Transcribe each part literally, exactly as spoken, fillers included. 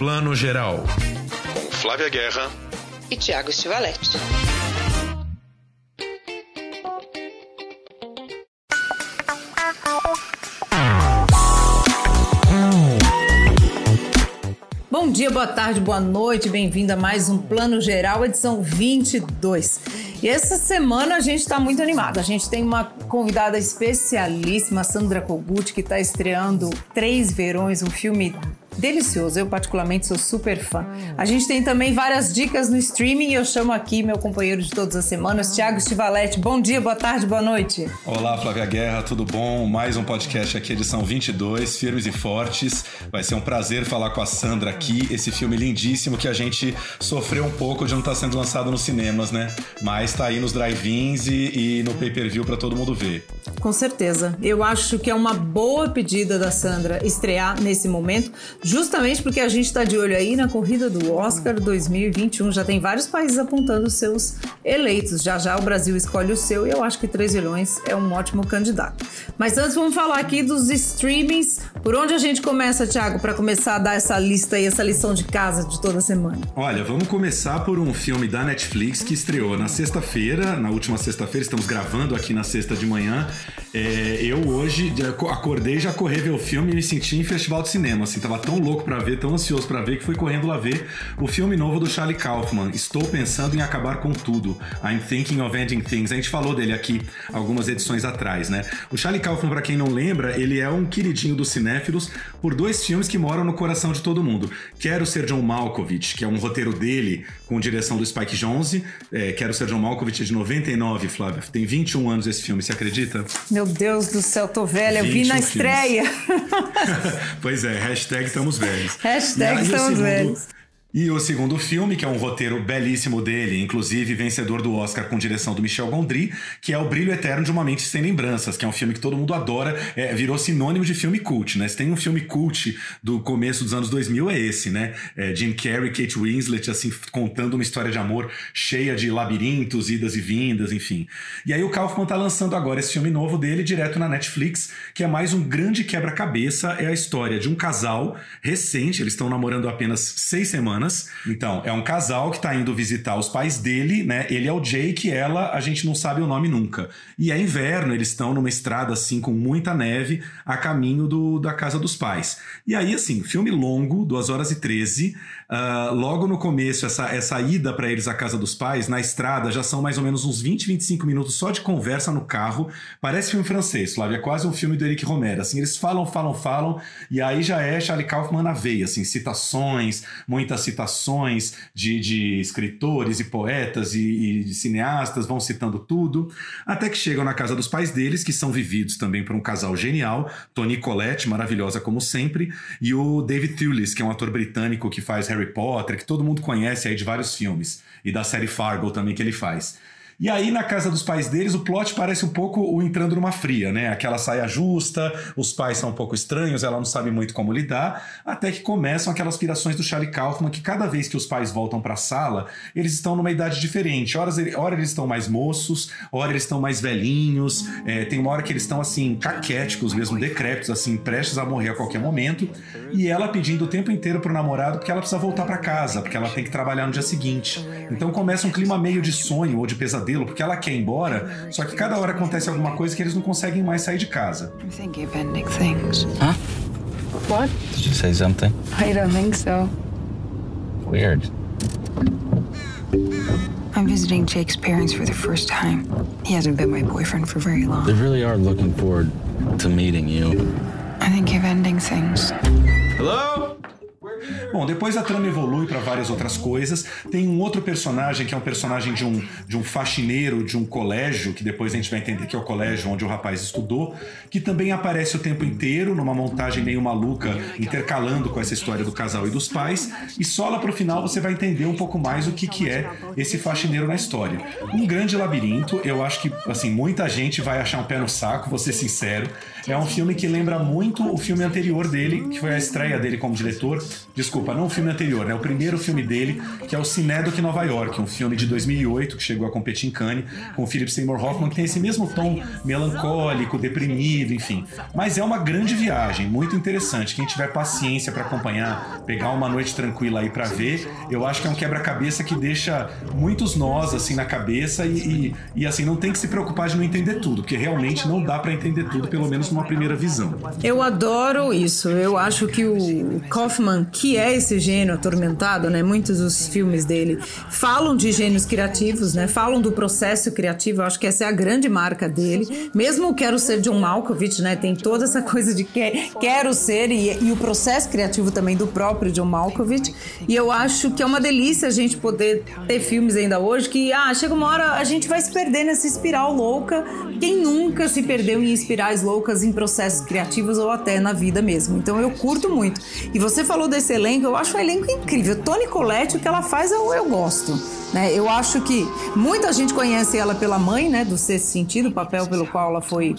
Plano Geral, com Flávia Guerra e Thiago Stivaletti. Bom dia, boa tarde, boa noite, bem-vindo a mais um Plano Geral, edição vinte e dois. E essa semana a gente está muito animado, a gente tem uma convidada especialíssima, Sandra Kogut, que está estreando Três Verões, um filme delicioso, eu particularmente sou super fã. A gente tem também várias dicas no streaming e eu chamo aqui meu companheiro de todas as semanas, Thiago Stivaletti. Bom dia, boa tarde, boa noite. Olá, Flávia Guerra, tudo bom? Mais um podcast aqui, edição vinte e dois, firmes e fortes. Vai ser um prazer falar com a Sandra aqui, esse filme lindíssimo que a gente sofreu um pouco de não estar sendo lançado nos cinemas, né? Mas tá aí nos drive-ins e, e no pay-per-view pra todo mundo ver. Com certeza. Eu acho que é uma boa pedida da Sandra estrear nesse momento, justamente porque a gente está de olho aí na corrida do Oscar dois mil e vinte e um. Já tem vários países apontando seus eleitos. Já já o Brasil escolhe o seu e eu acho que Três Verões é um ótimo candidato. Mas antes vamos falar aqui dos streamings. Por onde a gente começa, Thiago, para começar a dar essa lista e essa lição de casa de toda semana? Olha, vamos começar por um filme da Netflix que estreou na sexta-feira, na última sexta-feira. Estamos gravando aqui na sexta de manhã. É, eu hoje acordei, já corri ver o filme e me senti em festival de cinema, assim, tava tão louco pra ver, tão ansioso pra ver, que fui correndo lá ver o filme novo do Charlie Kaufman, Estou Pensando em Acabar Com Tudo, I'm Thinking of Ending Things. A gente falou dele aqui algumas edições atrás, né? O Charlie Kaufman, pra quem não lembra, ele é um queridinho dos cinéfilos por dois filmes que moram no coração de todo mundo. Quero Ser John Malkovich, que é um roteiro dele com direção do Spike Jonze. É, Quero Ser John Malkovich é de noventa e nove, Flávia. Tem vinte e um anos esse filme, você acredita? Meu Deus do céu, tô velha, eu vi na estreia. Pois é, hashtag estamos velhos. Hashtag estamos velhos. E o segundo filme, que é um roteiro belíssimo dele, inclusive vencedor do Oscar com direção do Michel Gondry, que é O Brilho Eterno de Uma Mente Sem Lembranças, que é um filme que todo mundo adora, é, virou sinônimo de filme cult, né? Se tem um filme cult do começo dos anos dois mil, é esse, né? É, Jim Carrey, Kate Winslet, assim, contando uma história de amor cheia de labirintos, idas e vindas, enfim. E aí o Kaufman tá lançando agora esse filme novo dele, direto na Netflix, que é mais um grande quebra-cabeça, é a história de um casal recente, eles estão namorando há apenas seis semanas. Então, é um casal que tá indo visitar os pais dele, né? Ele é o Jake, ela, a gente não sabe o nome nunca. E é inverno, eles estão numa estrada, assim, com muita neve, a caminho do, da casa dos pais. E aí, assim, filme longo, duas horas e treze, uh, logo no começo, essa, essa ida pra eles à casa dos pais, na estrada, já são mais ou menos uns vinte, vinte e cinco minutos só de conversa no carro. Parece filme francês, Flávia, é quase um filme do Eric Rohmer, assim, eles falam, falam, falam, e aí já é Charlie Kaufman na veia, assim, citações, muita citação, citações de, de escritores e poetas e, e cineastas, vão citando tudo, até que chegam na casa dos pais deles, que são vividos também por um casal genial, Toni Collette, maravilhosa como sempre, e o David Thewlis, que é um ator britânico que faz Harry Potter, que todo mundo conhece aí de vários filmes, e da série Fargo também que ele faz. E aí, na casa dos pais deles, o plot parece um pouco o Entrando Numa Fria, né? Aquela saia justa, os pais são um pouco estranhos, ela não sabe muito como lidar, até que começam aquelas pirações do Charlie Kaufman, que cada vez que os pais voltam para a sala, eles estão numa idade diferente. Horas, hora eles estão mais moços, hora eles estão mais velhinhos, é, tem uma hora que eles estão, assim, caquéticos mesmo, decrépitos, assim, prestes a morrer a qualquer momento, e ela pedindo o tempo inteiro pro namorado porque ela precisa voltar para casa, porque ela tem que trabalhar no dia seguinte. Então começa um clima meio de sonho ou de pesadelo, porque ela quer ir embora, só que cada hora acontece alguma coisa que eles não conseguem mais sair de casa. I think you're ending things. Huh? What? Did you say something? I don't think so. Weird. I'm visiting Jake's parents for the first time. He hasn't been my boyfriend for very long. They really are looking forward to meeting you. I think you're ending things. Hello? Bom, depois a trama evolui para várias outras coisas. Tem um outro personagem que é um personagem de um, de um faxineiro de um colégio, que depois a gente vai entender que é o colégio onde o rapaz estudou, que também aparece o tempo inteiro numa montagem meio maluca, intercalando com essa história do casal e dos pais, e só lá pro final você vai entender um pouco mais o que, que é esse faxineiro na história. Um grande labirinto, eu acho que assim, muita gente vai achar um pé no saco, vou ser sincero. É um filme que lembra muito o filme anterior dele, que foi a estreia dele como diretor, Desculpa, não o filme anterior, né? O primeiro filme dele, que é o Synecdoche, Nova York, um filme de dois mil e oito que chegou a competir em Cannes, com o Philip Seymour Hoffman, que tem esse mesmo tom melancólico, deprimido, enfim. Mas é uma grande viagem, muito interessante. Quem tiver paciência para acompanhar, pegar uma noite tranquila aí para ver, eu acho que é um quebra-cabeça que deixa muitos nós assim na cabeça e, e, e assim, não tem que se preocupar de não entender tudo, porque realmente não dá para entender tudo, pelo menos numa primeira visão. Eu adoro isso. Eu acho que o Kaufman, que é esse gênio atormentado, né? Muitos dos filmes dele falam de gênios criativos, né? Falam do processo criativo. Eu acho que essa é a grande marca dele. Mesmo o Quero Ser John Malkovich, né? Tem toda essa coisa de que, quero ser e, e o processo criativo também do próprio John Malkovich. E eu acho que é uma delícia a gente poder ter filmes ainda hoje que, ah, chega uma hora a gente vai se perder nessa espiral louca. Quem nunca se perdeu em espirais loucas, em processos criativos ou até na vida mesmo? Então eu curto muito. E você falou desse elenco, eu acho um elenco incrível. Toni Collette, o que ela faz eu, eu gosto, né? Eu acho que muita gente conhece ela pela mãe, né, do Sexto Sentido, o papel pelo qual ela foi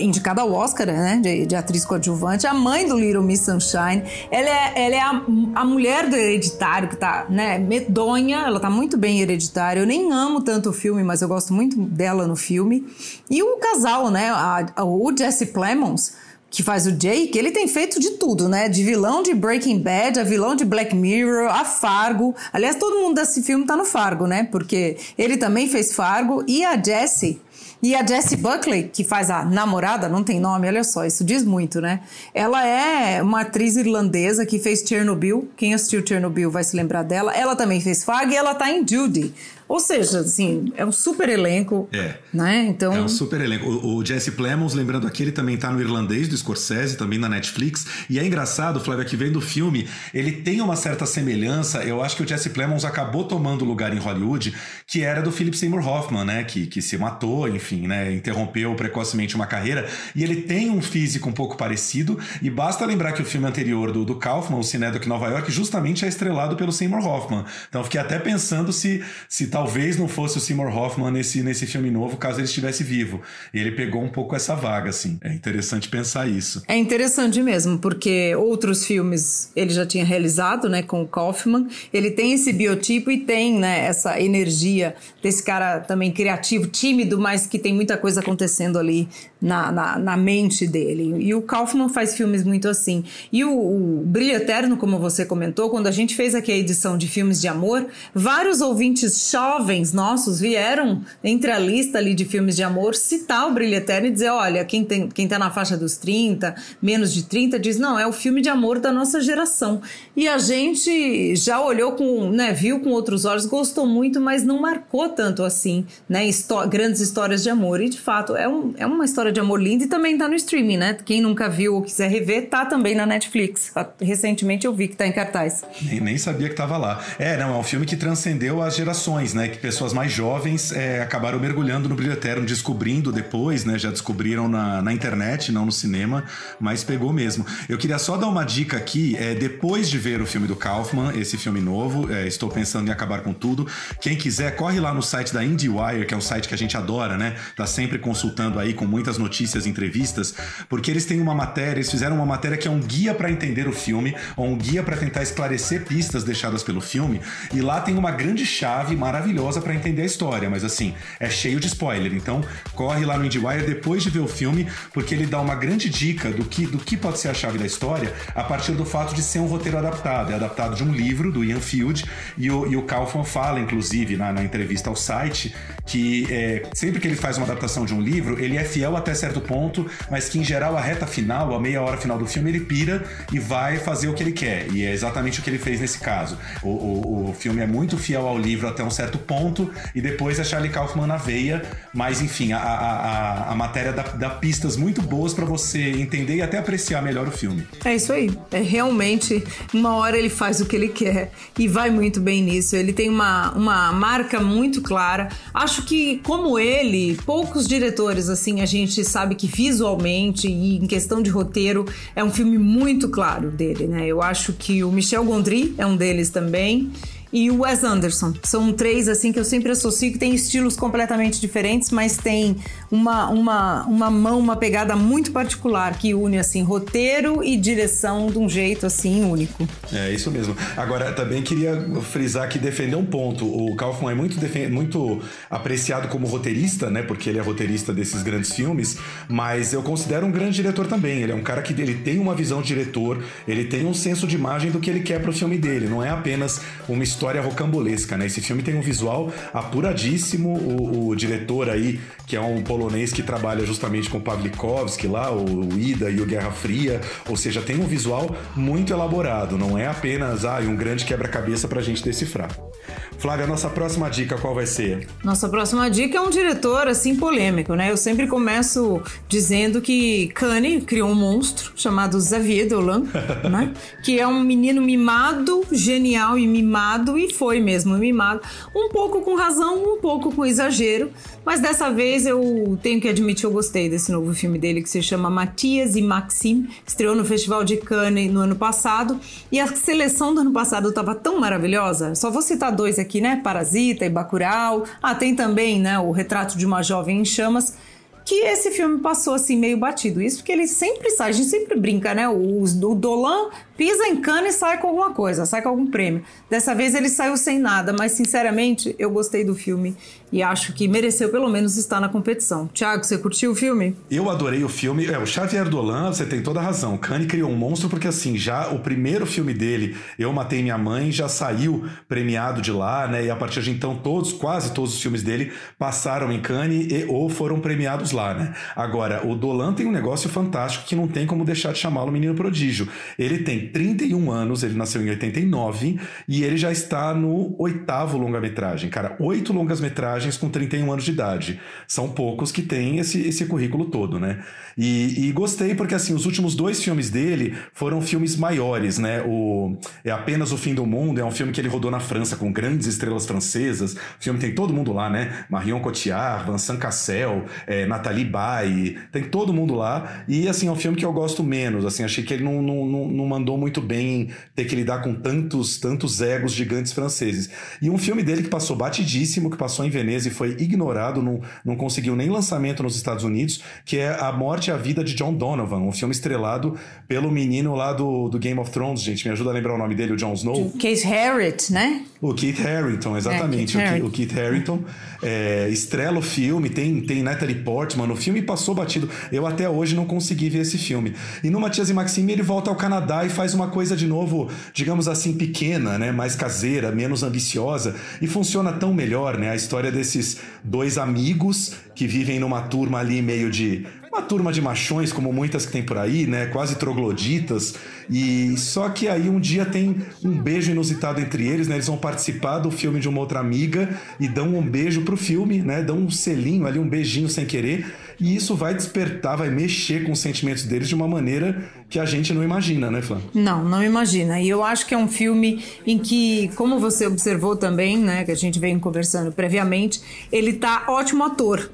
indicada ao Oscar, né, de, de atriz coadjuvante. A mãe do Little Miss Sunshine. Ela é, ela é a, a mulher do Hereditário, que tá, né, medonha. Ela tá muito bem em Hereditário. Eu nem amo tanto o filme, mas eu gosto muito dela no filme. E o casal, né, a, a, o Jesse Plemons, que faz o Jake, ele tem feito de tudo, né? De vilão de Breaking Bad, a vilão de Black Mirror, a Fargo. Aliás, todo mundo desse filme tá no Fargo, né? Porque ele também fez Fargo. E a Jessie, e a Jessie Buckley, que faz a namorada, não tem nome, olha só, isso diz muito, né? Ela é uma atriz irlandesa que fez Chernobyl. Quem assistiu Chernobyl vai se lembrar dela. Ela também fez Fargo e ela tá em Judy. Ou seja, assim, é um super elenco, é, né? Então... é um super elenco. O, o Jesse Plemons, lembrando aqui, ele também tá no Irlandês, do Scorsese, também na Netflix. E é engraçado, Flávia, que vem do filme, ele tem uma certa semelhança. Eu acho que o Jesse Plemons acabou tomando lugar em Hollywood, que era do Philip Seymour Hoffman, né? Que, que se matou, enfim, né? Interrompeu precocemente uma carreira. E ele tem um físico um pouco parecido. E basta lembrar que o filme anterior do, do Kaufman, o Synecdoche Nova York, justamente é estrelado pelo Seymour Hoffman. Então eu fiquei até pensando se... se talvez não fosse o Seymour Hoffman nesse, nesse filme novo, caso ele estivesse vivo. E ele pegou um pouco essa vaga, assim. É interessante pensar isso. É interessante mesmo, porque outros filmes ele já tinha realizado, né, com o Kaufman. Ele tem esse biotipo e tem, né, essa energia desse cara também criativo, tímido, mas que tem muita coisa acontecendo ali na, na, na mente dele. E o Kaufman faz filmes muito assim. E o, o Brilho Eterno, como você comentou, quando a gente fez aqui a edição de filmes de amor, vários ouvintes choram jovens nossos vieram entre a lista ali de filmes de amor citar o Brilho Eterno e dizer, olha, quem, tem, quem tá na faixa dos trinta, menos de trinta, diz, não, é o filme de amor da nossa geração. E a gente já olhou com, né, viu com outros olhos, gostou muito, mas não marcou tanto assim, né, histó- grandes histórias de amor. E, de fato, é, um, é uma história de amor linda e também tá no streaming, né? Quem nunca viu ou quiser rever, tá também na Netflix. Recentemente eu vi que tá em cartaz. Nem, nem sabia que tava lá. É, não, é um filme que transcendeu as gerações, né, que pessoas mais jovens é, acabaram mergulhando no Brilho Eterno, descobrindo depois, né, já descobriram na, na internet, não no cinema, mas pegou mesmo. Eu queria só dar uma dica aqui, é, depois de ver o filme do Kaufman, esse filme novo, é, Estou Pensando em Acabar Com Tudo, quem quiser, corre lá no site da IndieWire, que é um site que a gente adora, né, tá sempre consultando aí com muitas notícias e entrevistas, porque eles têm uma matéria, eles fizeram uma matéria que é um guia para entender o filme, ou um guia para tentar esclarecer pistas deixadas pelo filme, e lá tem uma grande chave maravilhosa maravilhosa para entender a história, mas assim, é cheio de spoiler, então corre lá no IndieWire depois de ver o filme, porque ele dá uma grande dica do que, do que pode ser a chave da história a partir do fato de ser um roteiro adaptado, é adaptado de um livro do Ian Field, e o, e o Kaufman fala, inclusive, na, na entrevista ao site, que é, sempre que ele faz uma adaptação de um livro, ele é fiel até certo ponto, mas que em geral a reta final, a meia hora final do filme, ele pira e vai fazer o que ele quer, e é exatamente o que ele fez nesse caso. O, o, o filme é muito fiel ao livro até um certo ponto, e depois a Charlie Kaufman na veia, mas enfim, a, a, a matéria dá, dá pistas muito boas pra você entender e até apreciar melhor o filme. É isso aí, é realmente uma hora ele faz o que ele quer e vai muito bem nisso, ele tem uma, uma marca muito clara. Acho que, como ele, poucos diretores, assim, a gente sabe que visualmente e em questão de roteiro é um filme muito claro dele, né? Eu acho que o Michel Gondry é um deles também. e o Wes Anderson. São três assim que eu sempre associo, que tem estilos completamente diferentes, mas tem uma, uma, uma mão, uma pegada muito particular que une assim roteiro e direção de um jeito assim único. É isso mesmo. Agora, também queria frisar que defender um ponto. O Kaufman é muito, defen- muito apreciado como roteirista, né? Porque ele é roteirista desses grandes filmes, mas eu considero um grande diretor também. Ele é um cara que ele tem uma visão de diretor, ele tem um senso de imagem do que ele quer pro filme dele. Não é apenas uma história rocambolesca, né? Esse filme tem um visual apuradíssimo. O, o diretor aí, que é um polonês que trabalha justamente com o Pawlikowski lá, o, o Ida e o Guerra Fria, ou seja, tem um visual muito elaborado. Não é apenas ah, um grande quebra-cabeça pra gente decifrar. Flávia, nossa próxima dica qual vai ser? Nossa próxima dica é um diretor assim polêmico, né? Eu sempre começo dizendo que Cannes criou um monstro chamado Xavier Dolan, né? Que é um menino mimado, genial e mimado, e foi mesmo mimado, um pouco com razão, um pouco com exagero, mas dessa vez eu tenho que admitir, eu gostei desse novo filme dele que se chama Mathias e Maxime, estreou no Festival de Cannes no ano passado, e a seleção do ano passado estava tão maravilhosa, só vou citar dois aqui aqui, né? Parasita e Bacurau. Ah, tem também, né, o Retrato de uma Jovem em Chamas, que esse filme passou assim meio batido. Isso porque ele sempre sai, a gente sempre brinca, né? O, o Dolan pisa em Cannes e sai com alguma coisa, sai com algum prêmio. Dessa vez ele saiu sem nada, mas sinceramente eu gostei do filme e acho que mereceu pelo menos estar na competição. Tiago, você curtiu o filme? Eu adorei o filme. É, o Xavier Dolan, você tem toda a razão. Cannes criou um monstro porque assim, já o primeiro filme dele, Eu Matei Minha Mãe, já saiu premiado de lá, né? E a partir de então todos, quase todos os filmes dele passaram em Cannes e ou foram premiados lá, né? Agora, o Dolan tem um negócio fantástico que não tem como deixar de chamá-lo menino prodígio. Ele tem trinta e um anos, ele nasceu em oitenta e nove e ele já está no oitavo longa-metragem. Cara, oito longas-metragens com trinta e um anos de idade. São poucos que têm esse, esse currículo todo, né? E, e gostei porque, assim, os últimos dois filmes dele foram filmes maiores, né? O É Apenas o Fim do Mundo é um filme que ele rodou na França com grandes estrelas francesas. O filme tem todo mundo lá, né? Marion Cotillard, Vincent Cassel, é, Natalie Talibai, tem todo mundo lá, e assim, é um filme que eu gosto menos, assim, achei que ele não, não, não mandou muito bem em ter que lidar com tantos, tantos egos gigantes franceses, e um filme dele que passou batidíssimo, que passou em Veneza e foi ignorado, não, não conseguiu nem lançamento nos Estados Unidos, que é A Morte e a Vida de John Donovan, um filme estrelado pelo menino lá do, do Game of Thrones, gente, me ajuda a lembrar o nome dele, o Jon Snow? O Keith Harrington, né? O Keith Harrington, exatamente, é, Keith o, o Keith Harrington, é, estrela o filme, tem, tem Natalie Portman, mano, o filme passou batido. Eu até hoje não consegui ver esse filme. E no Mathias e Maxime ele volta ao Canadá e faz uma coisa de novo, digamos assim, pequena, né? Mais caseira, menos ambiciosa. E funciona tão melhor, né? A história desses dois amigos que vivem numa turma ali meio de... uma turma de machões, como muitas que tem por aí, né? Quase trogloditas. E só que aí um dia tem um beijo inusitado entre eles, né? Eles vão participar do filme de uma outra amiga e dão um beijo pro filme, né? Dão um selinho ali, um beijinho sem querer. E isso vai despertar, vai mexer com os sentimentos deles de uma maneira que a gente não imagina, né, Flá? Não, não imagina. E eu acho que é um filme em que, como você observou também, né? Que a gente vem conversando previamente, ele tá ótimo ator.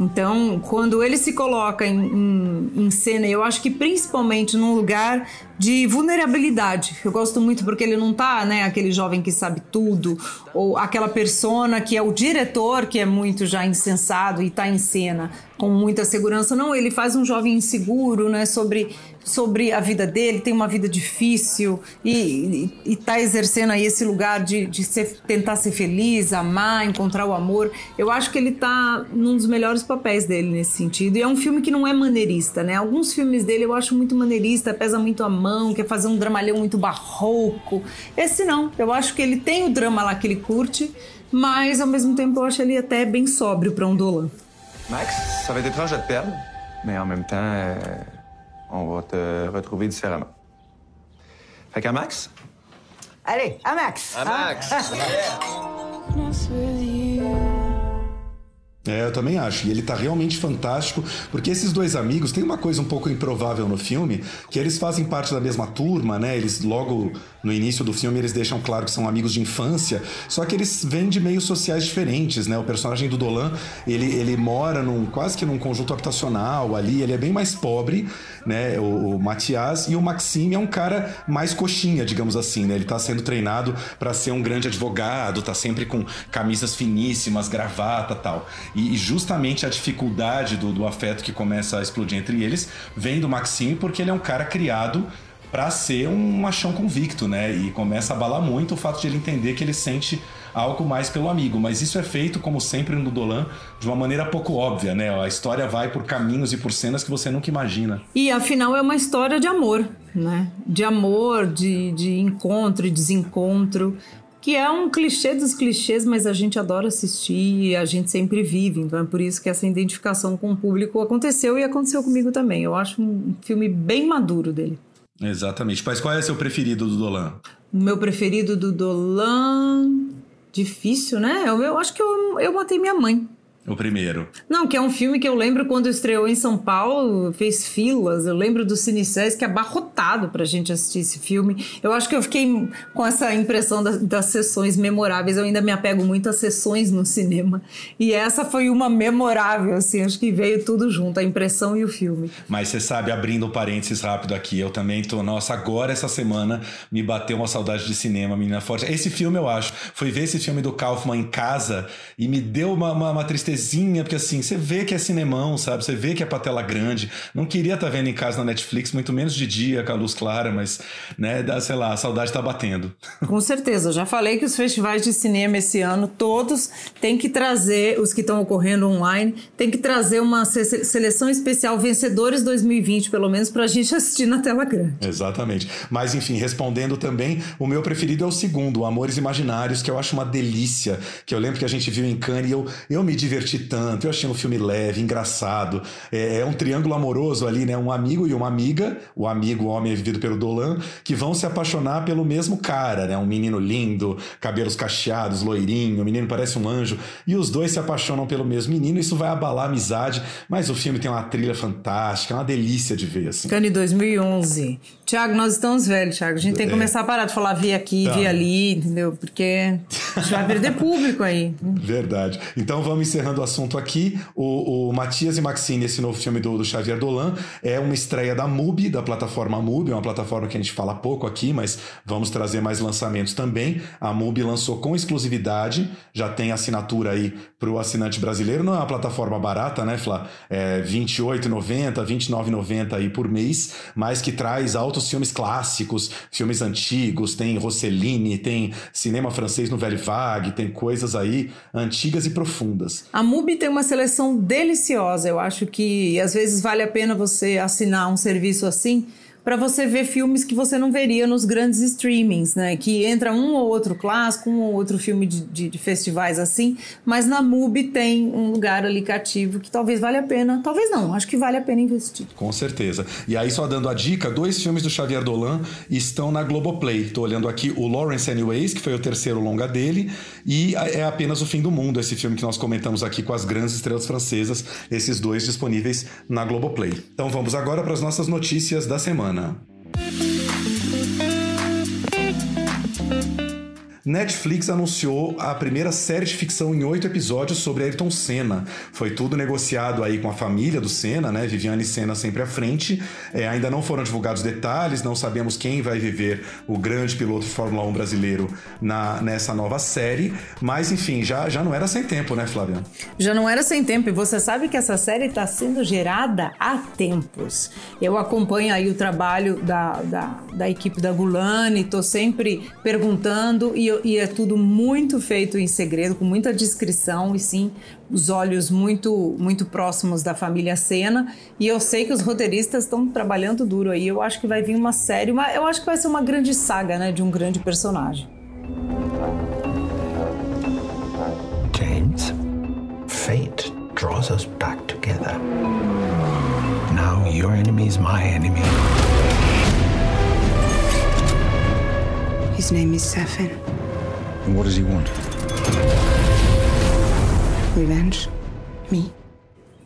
Então, quando ele se coloca em, em, em cena, eu acho que principalmente num lugar de vulnerabilidade. Eu gosto muito porque ele não tá, né, aquele jovem que sabe tudo, ou aquela persona que é o diretor, que é muito já insensado e tá em cena com muita segurança. Não, ele faz um jovem inseguro, né, sobre, sobre a vida dele, tem uma vida difícil e, e, e tá exercendo aí esse lugar de, de ser, tentar ser feliz, amar, encontrar o amor. Eu acho que ele tá num dos melhores papéis dele nesse sentido. E é um filme que não é maneirista, né? Alguns filmes dele eu acho muito maneirista, pesa muito a mão, quer fazer um dramalhão muito barroco. Esse não. Eu acho que ele tem o drama lá que ele curte, mas ao mesmo tempo eu acho ele até bem sóbrio para um Dolan. Max, ça va être étrange de te perdre, mais en même temps, euh, on va te retrouver différemment. Fait qu'à Max? Allez, à Max! À Max! Ah. Yeah. É, eu também acho. E ele tá realmente fantástico, porque esses dois amigos, tem uma coisa um pouco improvável no filme, que eles fazem parte da mesma turma, né? Eles logo no início do filme, eles deixam claro que são amigos de infância, só que eles vêm de meios sociais diferentes, né? O personagem do Dolan, ele, ele mora num, quase que num conjunto habitacional ali, ele é bem mais pobre, né? O, o Matias, e o Maxime é um cara mais coxinha, digamos assim, né? Ele tá sendo treinado pra ser um grande advogado, tá sempre com camisas finíssimas, gravata e tal. E justamente a dificuldade do, do afeto que começa a explodir entre eles vem do Maxime, porque ele é um cara criado para ser um machão convicto, né? E começa a abalar muito o fato de ele entender que ele sente algo mais pelo amigo. Mas isso é feito, como sempre no Dolan, de uma maneira pouco óbvia, né? A história vai por caminhos e por cenas que você nunca imagina. E, afinal, é uma história de amor, né? De amor, de, de encontro e desencontro, que é um clichê dos clichês, mas a gente adora assistir e a gente sempre vive. Então é por isso que essa identificação com o público aconteceu e aconteceu comigo também. Eu acho um filme bem maduro dele. Exatamente. Mas qual é seu preferido do Dolan? Meu preferido do Dolan... Difícil, né? Eu, eu acho que eu, eu Matei Minha Mãe. O primeiro. Não, que é um filme que eu lembro quando estreou em São Paulo, fez filas, eu lembro do Cinesex que é abarrotado pra gente assistir esse filme. Eu acho que eu fiquei com essa impressão das, das sessões memoráveis, eu ainda me apego muito às sessões no cinema. E essa foi uma memorável, assim, acho que veio tudo junto, a impressão e o filme. Mas você sabe, abrindo um parênteses rápido aqui, eu também tô, nossa, agora essa semana me bateu uma saudade de cinema, menina forte. Esse filme, eu acho, fui ver esse filme do Kaufman em casa e me deu uma, uma, uma tristeza. Porque assim, você vê que é cinemão, sabe? Você vê que é pra tela grande. Não queria estar tá vendo em casa na Netflix, muito menos de dia, com a luz clara, mas, né, dá, sei lá, a saudade tá batendo. Com certeza, eu já falei que os festivais de cinema esse ano, todos têm que trazer, os que estão ocorrendo online, tem que trazer uma se- seleção especial, vencedores dois mil e vinte, pelo menos, pra gente assistir na tela grande. Exatamente. Mas enfim, respondendo também, o meu preferido é o segundo, Amores Imaginários, que eu acho uma delícia, que eu lembro que a gente viu em Cannes e eu, eu me diverti tanto, eu achei um filme leve, engraçado, é, é um triângulo amoroso ali, né, um amigo e uma amiga, o amigo, o homem é vivido pelo Dolan, que vão se apaixonar pelo mesmo cara, né, um menino lindo, cabelos cacheados, loirinho, o menino parece um anjo, e os dois se apaixonam pelo mesmo menino, isso vai abalar a amizade, mas o filme tem uma trilha fantástica, é uma delícia de ver, assim. Cannes dois mil e onze. Tiago, nós estamos velhos, Tiago, a gente tem que é. começar a parar de falar vi aqui, tá. vi ali, entendeu, porque a gente vai perder público aí. Verdade. Então vamos encerrar do assunto aqui, o, o Matias e Maxine, esse novo filme do, do Xavier Dolan, é uma estreia da MUBI, da plataforma MUBI, uma plataforma que a gente fala pouco aqui, mas vamos trazer mais lançamentos também. A MUBI lançou com exclusividade, já tem assinatura aí para o assinante brasileiro, não é uma plataforma barata, né, Flá? É vinte e oito reais e noventa centavos, vinte e nove reais e noventa centavos aí por mês, mas que traz altos filmes clássicos, filmes antigos, tem Rossellini, tem cinema francês no Velho Vague, tem coisas aí antigas e profundas. A MUBI tem uma seleção deliciosa, eu acho que às vezes vale a pena você assinar um serviço assim para você ver filmes que você não veria nos grandes streamings, né? Que entra um ou outro clássico, um ou outro filme de, de, de festivais assim, mas na MUBI tem um lugar ali cativo que talvez valha a pena, talvez não, acho que vale a pena investir. Com certeza. E aí, só dando a dica, dois filmes do Xavier Dolan estão na Globoplay. Tô olhando aqui o Lawrence Anyways, que foi o terceiro longa dele, e É Apenas o Fim do Mundo, esse filme que nós comentamos aqui com as grandes estrelas francesas, esses dois disponíveis na Globoplay. Então vamos agora para as nossas notícias da semana. Netflix anunciou a primeira série de ficção em oito episódios sobre Ayrton Senna. Foi tudo negociado aí com a família do Senna, né? Viviane e Senna sempre à frente. É, ainda não foram divulgados detalhes, não sabemos quem vai viver o grande piloto de Fórmula um brasileiro na, nessa nova série. Mas, enfim, já, já não era sem tempo, né, Flávia? Já não era sem tempo. E você sabe que essa série está sendo gerada há tempos. Eu acompanho aí o trabalho da, da, da equipe da Gulani, estou sempre perguntando e e é tudo muito feito em segredo, com muita discrição e sim, os olhos muito, muito próximos da família Senna, e eu sei que os roteiristas estão trabalhando duro aí, eu acho que vai vir uma série, uma, eu acho que vai ser uma grande saga, né, de um grande personagem. James, fate draws us back together. Now your enemy is my enemy. His name is Safin. And what does he want? Revenge. Me.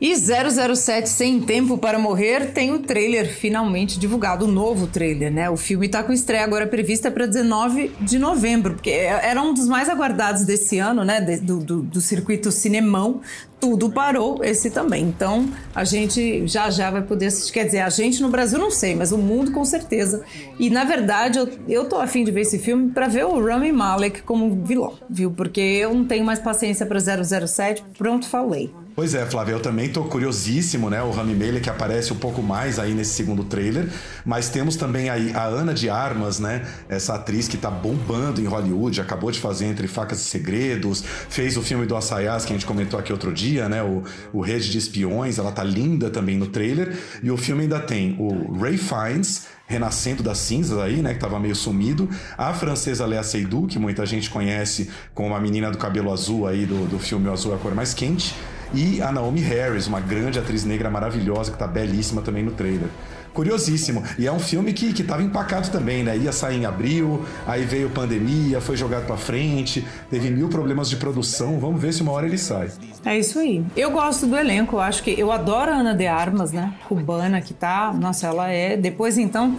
E zero zero sete Sem Tempo para Morrer tem o trailer finalmente divulgado, o novo trailer, né? O filme tá com estreia agora prevista para dezenove de novembro, porque era um dos mais aguardados desse ano, né? Do, do, do circuito cinemão. Tudo parou, esse também. Então, a gente já já vai poder assistir. Quer dizer, a gente no Brasil não sei, mas o mundo com certeza. E, na verdade, eu, eu tô afim de ver esse filme pra ver o Rami Malek como vilão, viu? Porque eu não tenho mais paciência pra zero zero sete. Pronto, falei. Pois é, Flávia, eu também tô curiosíssimo, né? O Rami Malek aparece um pouco mais aí nesse segundo trailer. Mas temos também aí a Ana de Armas, né? Essa atriz que tá bombando em Hollywood, acabou de fazer Entre Facas e Segredos, fez o filme do Assayas, que a gente comentou aqui outro dia, né, o, o Rede de Espiões, ela tá linda também no trailer. E o filme ainda tem o Ray Fiennes renascendo das cinzas aí, né, que tava meio sumido, a francesa Léa Seydoux, que muita gente conhece como a menina do cabelo azul aí do, do filme O Azul é a Cor Mais Quente, e a Naomi Harris, uma grande atriz negra maravilhosa que tá belíssima também no trailer. Curiosíssimo. E é um filme que, que tava empacado também, né? Ia sair em abril, aí veio pandemia, foi jogado pra frente, teve mil problemas de produção. Vamos ver se uma hora ele sai. É isso aí. Eu gosto do elenco, eu acho que... Eu adoro a Ana de Armas, né? Cubana que tá... Nossa, ela é... Depois, então,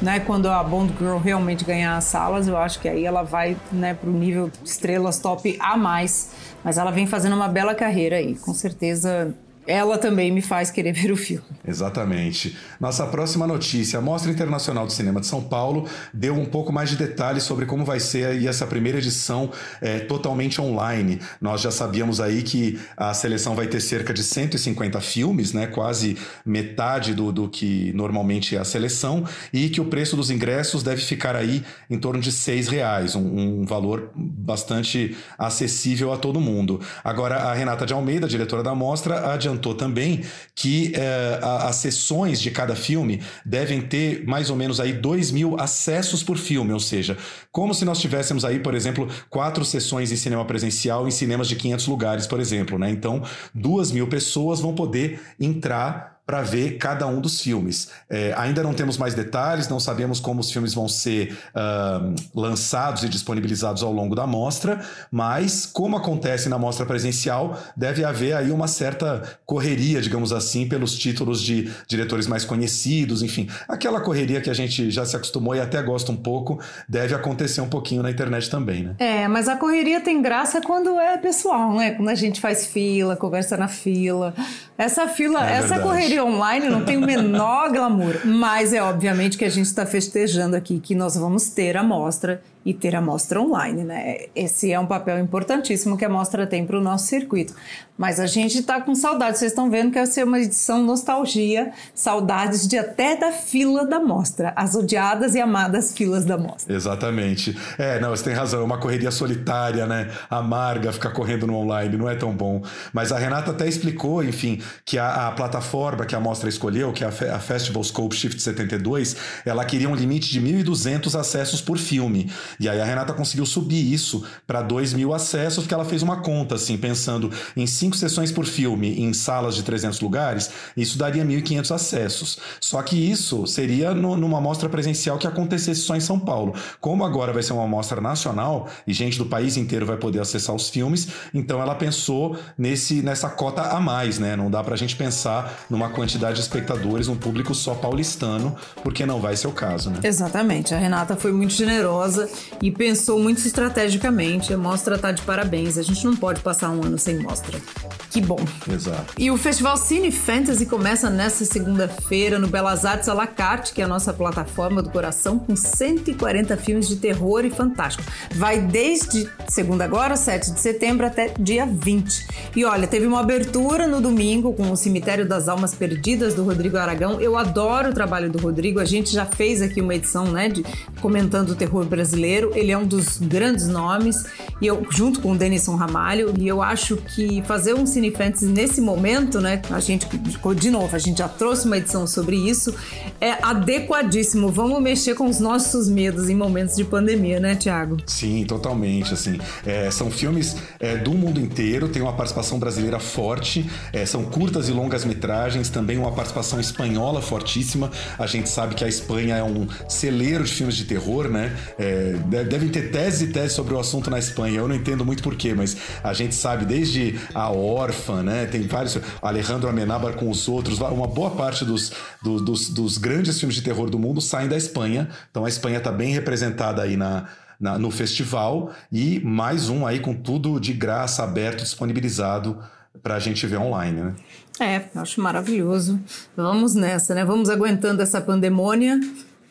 né? Quando a Bond Girl realmente ganhar as salas, eu acho que aí ela vai, né? Pro nível estrelas top a mais. Mas ela vem fazendo uma bela carreira aí. Com certeza... Ela também me faz querer ver o filme. Exatamente. Nossa próxima notícia. A Mostra Internacional de Cinema de São Paulo deu um pouco mais de detalhes sobre como vai ser aí essa primeira edição é, totalmente online. Nós já sabíamos aí que a seleção vai ter cerca de cento e cinquenta filmes, né? Quase metade do, do que normalmente é a seleção, e que o preço dos ingressos deve ficar aí em torno de seis reais, um, um valor bastante acessível a todo mundo. Agora, a Renata de Almeida, diretora da Mostra, adiantou também que eh, a, as sessões de cada filme devem ter mais ou menos aí dois mil acessos por filme, ou seja, como se nós tivéssemos aí, por exemplo, quatro sessões em cinema presencial em cinemas de quinhentos lugares, por exemplo, né? Então, duas mil pessoas vão poder entrar para ver cada um dos filmes. É, ainda não temos mais detalhes, não sabemos como os filmes vão ser uh, lançados e disponibilizados ao longo da mostra, mas, como acontece na mostra presencial, deve haver aí uma certa correria, digamos assim, pelos títulos de diretores mais conhecidos, enfim. Aquela correria que a gente já se acostumou e até gosta um pouco, deve acontecer um pouquinho na internet também, né? É, mas a correria tem graça quando é pessoal, né? Quando a gente faz fila, conversa na fila. Essa fila, é essa correria online não tem o menor glamour, mas é obviamente que a gente está festejando aqui que nós vamos ter a mostra e ter a mostra online, né? Esse é um papel importantíssimo que a mostra tem para o nosso circuito, mas a gente está com saudades, vocês estão vendo que vai ser uma edição nostalgia, saudades de até da fila da mostra, as odiadas e amadas filas da mostra. Exatamente, é, não, você tem razão, é uma correria solitária, né, amarga ficar correndo no online, não é tão bom, mas a Renata até explicou, enfim, que a, a plataforma que a mostra escolheu, que é a, a Festival Scope Shift setenta e dois, ela queria um limite de mil e duzentos acessos por filme. E aí a Renata conseguiu subir isso para dois mil acessos, porque ela fez uma conta, assim, pensando em cinco sessões por filme em salas de trezentos lugares, isso daria mil e quinhentos acessos. Só que isso seria no, numa mostra presencial que acontecesse só em São Paulo. Como agora vai ser uma mostra nacional e gente do país inteiro vai poder acessar os filmes, então ela pensou nesse, nessa cota a mais, né? Não dá pra gente pensar numa quantidade de espectadores, um público só paulistano, porque não vai ser o caso, né? Exatamente. A Renata foi muito generosa e pensou muito estrategicamente. A mostra tá de parabéns, a gente não pode passar um ano sem mostra. Que bom. Exato. E o Festival Cine Fantasy começa nesta segunda-feira no Belas Artes à la carte, que é a nossa plataforma do coração, com cento e quarenta filmes de terror e fantástico. Vai desde segunda agora, sete de setembro, até dia vinte. E olha, teve uma abertura no domingo com o Cemitério das Almas Perdidas, do Rodrigo Aragão. Eu adoro o trabalho do Rodrigo, a gente já fez aqui uma edição, né, de comentando o terror brasileiro. Ele é um dos grandes nomes, e eu, junto com o Denison Ramalho, e eu acho que fazer um Cine Fantasy nesse momento, né, a gente, de novo, a gente já trouxe uma edição sobre isso, é adequadíssimo. Vamos mexer com os nossos medos em momentos de pandemia, né, Thiago? Sim, totalmente, assim, é, são filmes é, do mundo inteiro, tem uma participação brasileira forte, é, são curtas e longas metragens, mas também uma participação espanhola fortíssima. A gente sabe que a Espanha é um celeiro de filmes de terror, né? É, devem ter tese e tese sobre o assunto na Espanha. Eu não entendo muito porquê, mas a gente sabe desde A Órfã, né? Tem vários... Alejandro Amenábar com os outros. Uma boa parte dos, do, dos, dos grandes filmes de terror do mundo saem da Espanha. Então a Espanha está bem representada aí na... Na, no festival, e mais um aí com tudo de graça, aberto, disponibilizado para a gente ver online, né? É, eu acho maravilhoso. Vamos nessa, né? Vamos aguentando essa pandemônia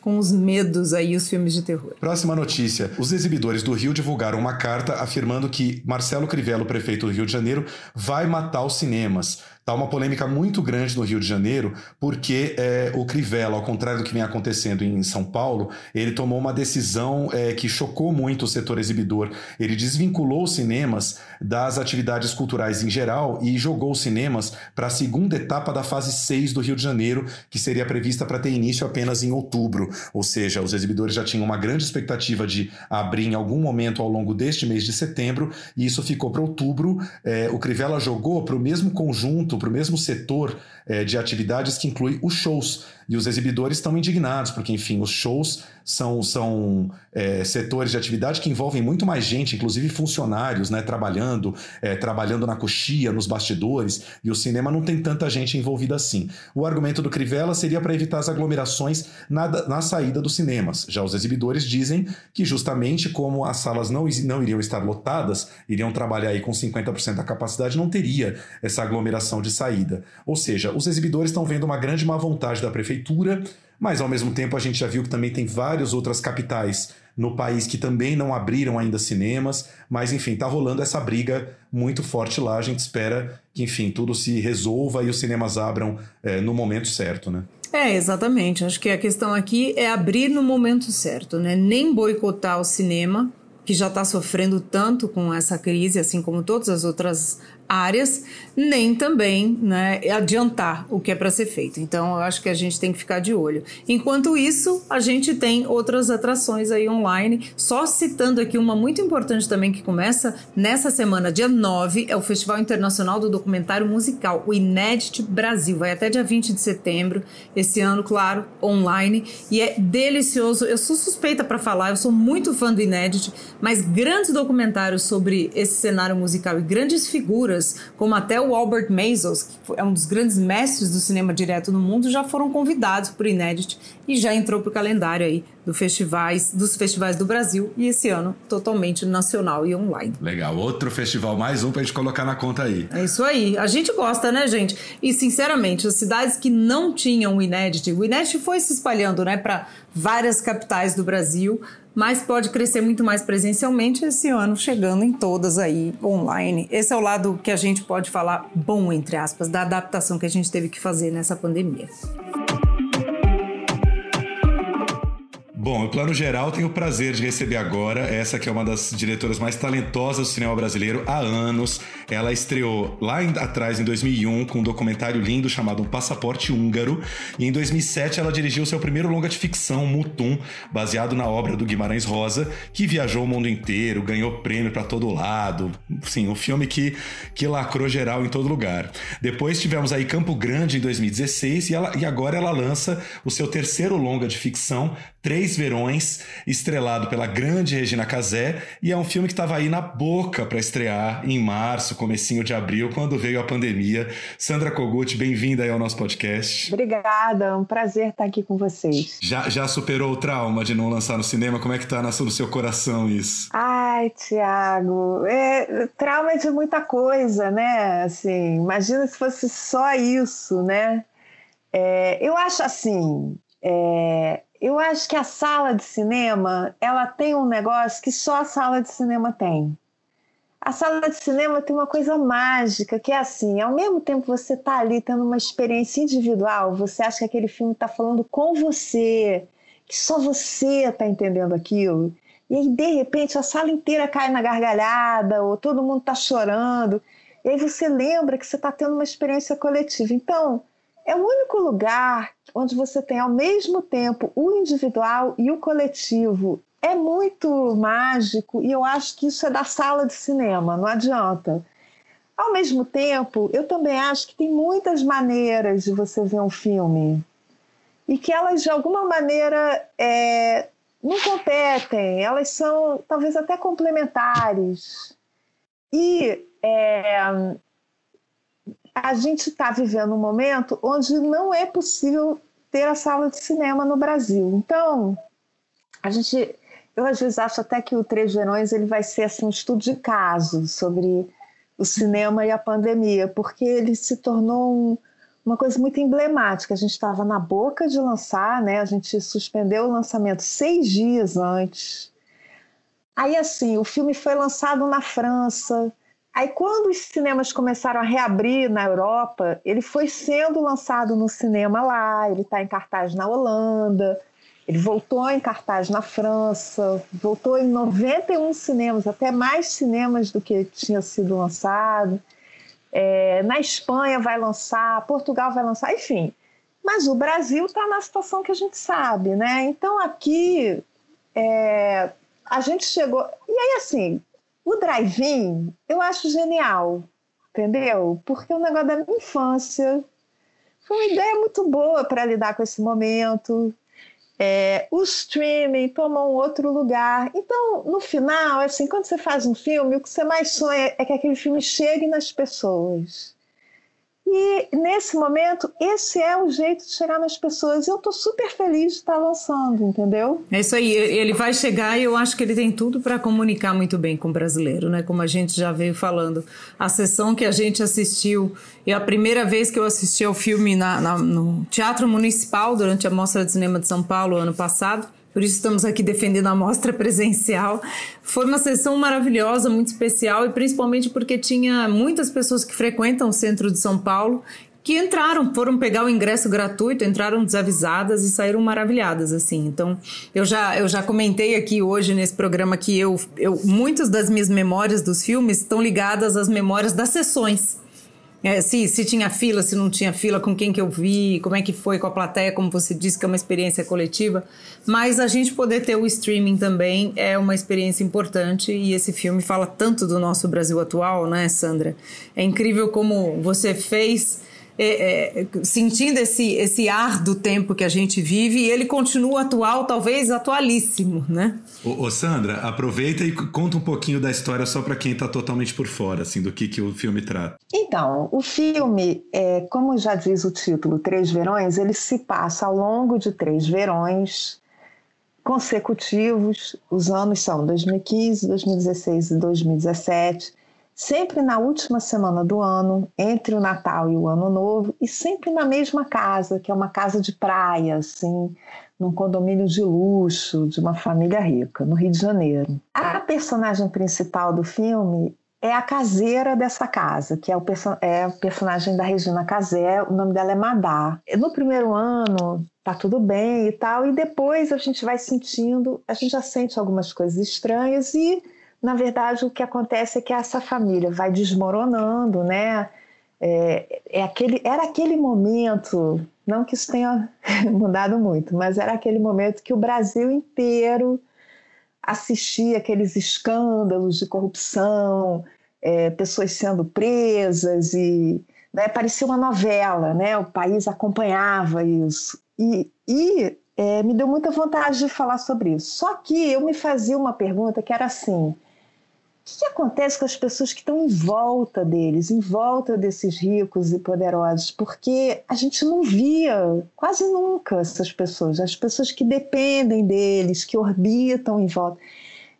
com os medos aí, os filmes de terror. Próxima notícia. Os exibidores do Rio divulgaram uma carta afirmando que Marcelo Crivella, o prefeito do Rio de Janeiro, vai matar os cinemas. Tá uma polêmica muito grande no Rio de Janeiro, porque é, o Crivella, ao contrário do que vem acontecendo em São Paulo, ele tomou uma decisão é, que chocou muito o setor exibidor. Ele desvinculou os cinemas das atividades culturais em geral e jogou os cinemas para a segunda etapa da fase seis do Rio de Janeiro, que seria prevista para ter início apenas em outubro. Ou seja, os exibidores já tinham uma grande expectativa de abrir em algum momento ao longo deste mês de setembro, e isso ficou para outubro. É, o Crivella jogou para o mesmo conjunto, para o mesmo setor é, de atividades que inclui os shows. E os exibidores estão indignados, porque, enfim, os shows são, são é, setores de atividade que envolvem muito mais gente, inclusive funcionários, né, trabalhando, é, trabalhando na coxia, nos bastidores, e o cinema não tem tanta gente envolvida assim. O argumento do Crivella seria para evitar as aglomerações na, na saída dos cinemas. Já os exibidores dizem que, justamente como as salas não, não iriam estar lotadas, iriam trabalhar aí com cinquenta por cento da capacidade, não teria essa aglomeração de saída. Ou seja, os exibidores estão vendo uma grande má vontade da prefeitura, mas ao mesmo tempo a gente já viu que também tem várias outras capitais no país que também não abriram ainda cinemas, mas enfim, tá rolando essa briga muito forte lá, a gente espera que, enfim, tudo se resolva e os cinemas abram é, no momento certo, né? É, exatamente, acho que a questão aqui é abrir no momento certo, né? Nem boicotar o cinema, que já está sofrendo tanto com essa crise, assim como todas as outras áreas, nem também, né, adiantar o que é para ser feito. Então, eu acho que a gente tem que ficar de olho. Enquanto isso, a gente tem outras atrações aí online, só citando aqui uma muito importante também que começa nessa semana, dia nove, é o Festival Internacional do Documentário Musical, o Inédit Brasil, vai até dia vinte de setembro, esse ano, claro, online, e é delicioso. Eu sou suspeita para falar, eu sou muito fã do Inédit, mas grandes documentários sobre esse cenário musical e grandes figuras, como até o Albert Mazzos, que é um dos grandes mestres do cinema direto no mundo, já foram convidados para o Inédit e já entrou para o calendário aí do festivais, dos festivais do Brasil, e esse ano totalmente nacional e online. Legal, outro festival, mais um para a gente colocar na conta aí. É isso aí, a gente gosta, né, gente? E sinceramente, as cidades que não tinham o Inédit, o Inédit foi se espalhando, né, para várias capitais do Brasil, mas pode crescer muito mais presencialmente esse ano, chegando em todas aí online. Esse é o lado que a gente pode falar bom, entre aspas, da adaptação que a gente teve que fazer nessa pandemia. Bom, o Plano Geral tem o prazer de receber agora essa que é uma das diretoras mais talentosas do cinema brasileiro há anos. Ela estreou lá em, atrás, em dois mil e um, com um documentário lindo chamado Um Passaporte Húngaro. E em dois mil e sete ela dirigiu seu primeiro longa de ficção, Mutum, baseado na obra do Guimarães Rosa, que viajou o mundo inteiro, ganhou prêmio para todo lado. Sim, um filme que, que lacrou geral em todo lugar. Depois tivemos aí Campo Grande em dois mil e dezesseis e, ela, e agora ela lança o seu terceiro longa de ficção, Três Verões, estrelado pela grande Regina Casé, e é um filme que estava aí na boca para estrear em março, comecinho de abril, quando veio a pandemia. Sandra Kogut, bem-vinda aí ao nosso podcast. Obrigada, um prazer estar aqui com vocês. Já, já superou o trauma de não lançar no cinema? Como é que está no seu coração isso? Ai, Tiago, é, trauma é de muita coisa, né? Assim, imagina se fosse só isso, né? É, eu acho assim... É... Eu acho que a sala de cinema, ela tem um negócio que só a sala de cinema tem. A sala de cinema tem uma coisa mágica, que é assim, ao mesmo tempo que você está ali tendo uma experiência individual, você acha que aquele filme está falando com você, que só você está entendendo aquilo. E aí, de repente, a sala inteira cai na gargalhada, ou todo mundo está chorando. E aí você lembra que você está tendo uma experiência coletiva. Então... é o único lugar onde você tem ao mesmo tempo o individual e o coletivo. É muito mágico e eu acho que isso é da sala de cinema, não adianta. Ao mesmo tempo, eu também acho que tem muitas maneiras de você ver um filme e que elas, de alguma maneira, é, não competem, elas são talvez até complementares. E é, a gente está vivendo um momento onde não é possível ter a sala de cinema no Brasil. Então, a gente, eu às vezes acho até que o Três Verões ele vai ser assim, um estudo de caso sobre o cinema e a pandemia, porque ele se tornou um, uma coisa muito emblemática. A gente estava na boca de lançar, né? A gente suspendeu o lançamento seis dias antes. Aí, assim, o filme foi lançado na França. Aí, quando os cinemas começaram a reabrir na Europa, ele foi sendo lançado no cinema lá, ele está em cartaz na Holanda, ele voltou em cartaz na França, voltou em noventa e um cinemas, até mais cinemas do que tinha sido lançado. É, na Espanha vai lançar, Portugal vai lançar, enfim. Mas o Brasil está na situação que a gente sabe, né? Então, aqui, é, a gente chegou... E aí, assim, o drive-in, eu acho genial, entendeu? Porque é um negócio da minha infância. Foi uma ideia muito boa para lidar com esse momento. É, o streaming tomou um outro lugar. Então, no final, assim, quando você faz um filme, o que você mais sonha é que aquele filme chegue nas pessoas. E, nesse momento, esse é o jeito de chegar nas pessoas. Eu estou super feliz de estar lançando, entendeu? É isso aí. Ele vai chegar e eu acho que ele tem tudo para comunicar muito bem com o brasileiro, né? Como a gente já veio falando. A sessão que a gente assistiu, e a primeira vez que eu assisti ao filme na, na, no Teatro Municipal, durante a Mostra de Cinema de São Paulo, ano passado, por isso estamos aqui defendendo a mostra presencial. Foi uma sessão maravilhosa, muito especial, e principalmente porque tinha muitas pessoas que frequentam o centro de São Paulo que entraram, foram pegar o ingresso gratuito, entraram desavisadas e saíram maravilhadas, assim. Então, eu já, eu já comentei aqui hoje nesse programa que eu, eu, muitas das minhas memórias dos filmes estão ligadas às memórias das sessões. É, se, se tinha fila, se não tinha fila, com quem que eu vi, como é que foi com a plateia, como você disse que é uma experiência coletiva, mas a gente poder ter o streaming também é uma experiência importante, e esse filme fala tanto do nosso Brasil atual, né, Sandra? É incrível como você fez, é, é, sentindo esse, esse ar do tempo que a gente vive, e ele continua atual, talvez atualíssimo, né? Ô, ô Sandra, aproveita e conta um pouquinho da história só para quem está totalmente por fora, assim, do que, que o filme trata. Então, o filme, é, como já diz o título, Três Verões, ele se passa ao longo de três verões consecutivos, os anos são dois mil e quinze, dois mil e dezesseis e dois mil e dezessete, sempre na última semana do ano, entre o Natal e o Ano Novo, e sempre na mesma casa, que é uma casa de praia, assim, num condomínio de luxo, de uma família rica, no Rio de Janeiro. A personagem principal do filme é a caseira dessa casa, que é o perso- é a personagem da Regina Casé, o nome dela é Madá. No primeiro ano, tá tudo bem e tal, e depois a gente vai sentindo, a gente já sente algumas coisas estranhas e... Na verdade, o que acontece é que essa família vai desmoronando, né? É, é aquele, era aquele momento, não que isso tenha mudado muito, mas era aquele momento que o Brasil inteiro assistia aqueles escândalos de corrupção, é, pessoas sendo presas, e, né, parecia uma novela, né? O país acompanhava isso. E... e É, me deu muita vontade de falar sobre isso. Só que eu me fazia uma pergunta que era assim: o que acontece com as pessoas que estão em volta deles, em volta desses ricos e poderosos? Porque a gente não via quase nunca essas pessoas, as pessoas que dependem deles, que orbitam em volta.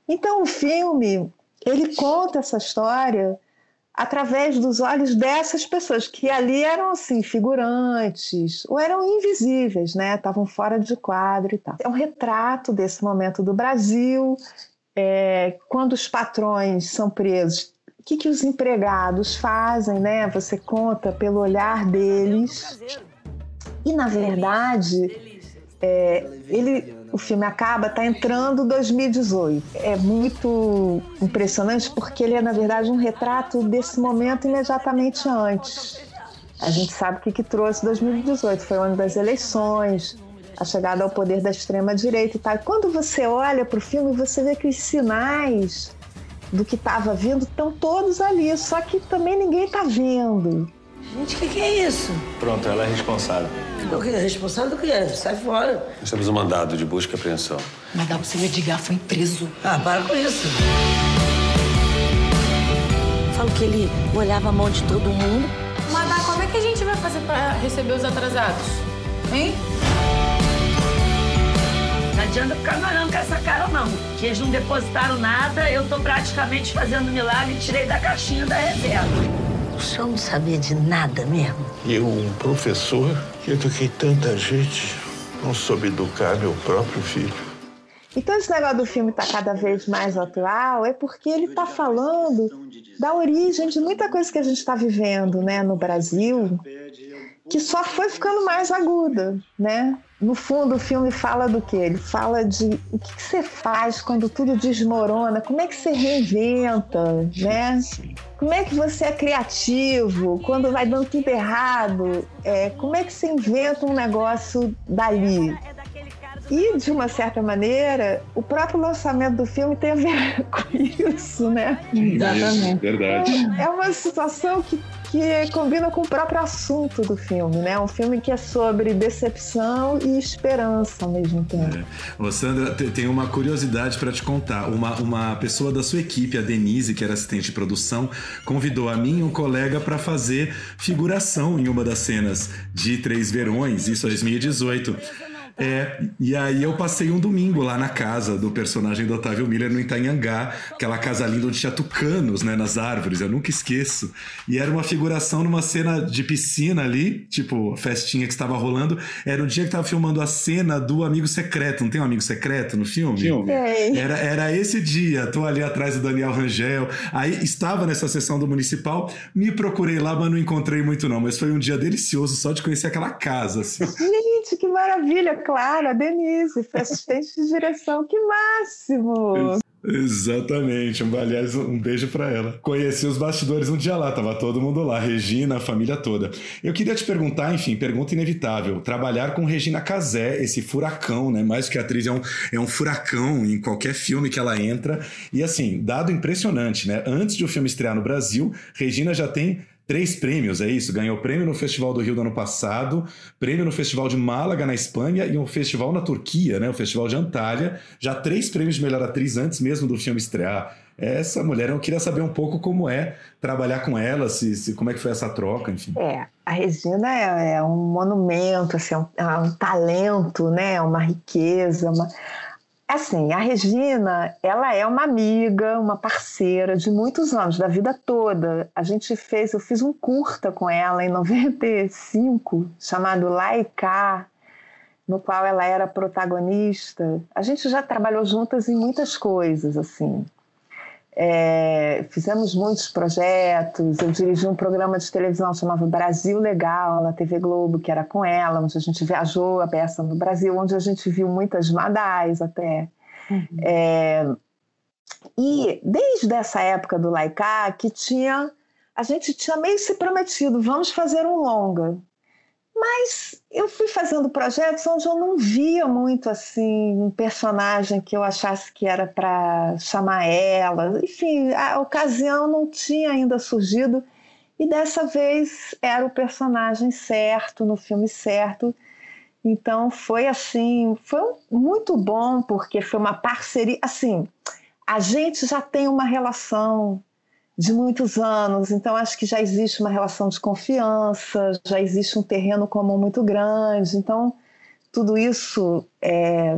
Então o filme, ele conta essa história através dos olhos dessas pessoas, que ali eram assim, figurantes, ou eram invisíveis, né? Estavam fora de quadro e tal. É um retrato desse momento do Brasil, é, quando os patrões são presos, o que, que os empregados fazem, né? Você conta pelo olhar deles. E, na verdade, é, ele... O filme acaba, está entrando dois mil e dezoito. É muito impressionante porque ele é, na verdade, um retrato desse momento imediatamente antes. A gente sabe o que, que trouxe dois mil e dezoito. Foi o ano das eleições, a chegada ao poder da extrema-direita e tal. E quando você olha para o filme, você vê que os sinais do que estava vindo estão todos ali, só que também ninguém está vendo. Gente, o que, que é isso? Pronto, ela é responsável. O que é responsável do que é? Sai fora. Nós temos um mandado de busca e apreensão. Madame, o senhor Edgar foi preso. Ah, para com isso. Falo que ele olhava a mão de todo mundo. Madame, como é que a gente vai fazer para receber os atrasados? Hein? Não adianta ficar malhando com essa cara, não. Que eles não depositaram nada, eu tô praticamente fazendo milagre e tirei da caixinha da reserva. O senhor não sabia de nada mesmo? Eu, um professor, que eduquei tanta gente, não soube educar meu próprio filho. Então esse negócio do filme tá cada vez mais atual é porque ele tá falando da origem de muita coisa que a gente tá vivendo, né, no Brasil, que só foi ficando mais aguda, né? No fundo, o filme fala do quê? Ele fala de o que, que você faz quando tudo desmorona, como é que você reinventa, né? Como é que você é criativo quando vai dando tudo errado? É, como é que você inventa um negócio dali? E, de uma certa maneira, o próprio lançamento do filme tem a ver com isso, né? Exatamente. Verdade. É, é uma situação que, que combina com o próprio assunto do filme, né? Um filme que é sobre decepção e esperança ao mesmo tempo. É. Ô, Sandra, tem uma curiosidade para te contar. Uma, uma pessoa da sua equipe, a Denise, que era assistente de produção, convidou a mim e um colega para fazer figuração em uma das cenas de Três Verões, isso em dois mil e dezoito. É, e aí eu passei um domingo lá na casa do personagem do Otávio Miller, no Itanhangá, aquela casa linda onde tinha tucanos, né, nas árvores, eu nunca esqueço. E era uma figuração numa cena de piscina ali, tipo, festinha que estava rolando. Era o dia que estava filmando a cena do Amigo Secreto. Não tem um Amigo Secreto no filme? filme. Era, era esse dia, tô ali atrás do Daniel Rangel. Aí estava nessa sessão do Municipal, me procurei lá, mas não encontrei muito não. Mas foi um dia delicioso só de conhecer aquela casa, assim. Gente, que maravilha! Claro, a Denise, foi assistente de direção, que máximo! Exatamente, aliás, um beijo pra ela. Conheci os bastidores um dia lá, tava todo mundo lá, Regina, a família toda. Eu queria te perguntar, enfim, pergunta inevitável, trabalhar com Regina Casé, esse furacão, né, mais que a atriz é um, é um furacão em qualquer filme que ela entra, e assim, dado impressionante, né, antes de o filme estrear no Brasil, Regina já tem... Três prêmios, é isso? Ganhou prêmio no Festival do Rio do ano passado, prêmio no Festival de Málaga, na Espanha, e um festival na Turquia, né? O Festival de Antalya. Já três prêmios de melhor atriz antes mesmo do filme estrear. Essa mulher, eu queria saber um pouco como é trabalhar com ela, se, se, como é que foi essa troca, enfim. É, a Regina é, é um monumento, assim, é um, é um talento, né? Uma riqueza, uma... Assim, a Regina, ela é uma amiga, uma parceira de muitos anos, da vida toda. A gente fez, eu fiz um curta com ela em noventa e cinco, chamado Lá e Cá, no qual ela era protagonista. A gente já trabalhou juntas em muitas coisas, assim. É, fizemos muitos projetos, eu dirigi um programa de televisão chamado Brasil Legal, na T V Globo, que era com ela, onde a gente viajou a peça no Brasil, onde a gente viu muitas madais até. Uhum. É, e desde essa época do Laicá, que tinha, a gente tinha meio se prometido, vamos fazer um longa. Mas eu fui fazendo projetos onde eu não via muito assim, um personagem que eu achasse que era para chamar ela. Enfim, a ocasião não tinha ainda surgido. E dessa vez era o personagem certo, no filme certo. Então foi assim, foi muito bom, porque foi uma parceria. Assim, a gente já tem uma relação... de muitos anos, então acho que já existe uma relação de confiança, já existe um terreno comum muito grande, então tudo isso, é,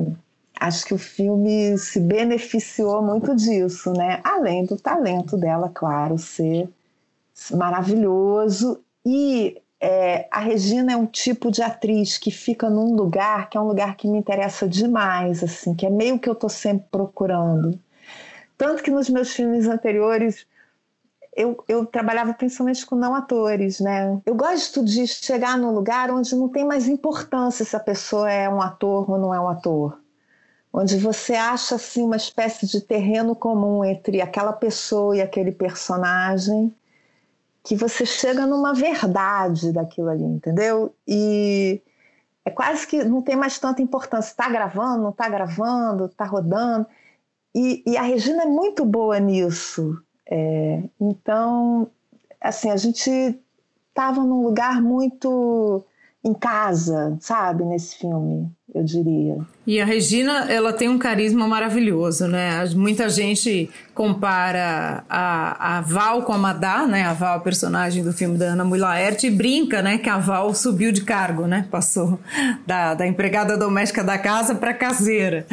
acho que o filme se beneficiou muito disso, né? Além do talento dela, claro, ser maravilhoso, e é, a Regina é um tipo de atriz que fica num lugar, que é um lugar que me interessa demais, assim, que é meio que eu estou sempre procurando, tanto que nos meus filmes anteriores, Eu, eu trabalhava principalmente com não atores, né? Eu gosto de chegar num lugar onde não tem mais importância se a pessoa é um ator ou não é um ator. Onde você acha assim, uma espécie de terreno comum entre aquela pessoa e aquele personagem, que você chega numa verdade daquilo ali, entendeu? E é quase que não tem mais tanta importância. Está gravando, não está gravando, está rodando... E, e a Regina é muito boa nisso. É, então, assim, a gente estava num lugar muito em casa, sabe, nesse filme, eu diria. E a Regina, ela tem um carisma maravilhoso, né? Muita gente compara a, a Val com a Madá, né? A Val, personagem do filme da Ana Mulaert, e brinca, né, que a Val subiu de cargo, né? Passou da, da empregada doméstica da casa para caseira,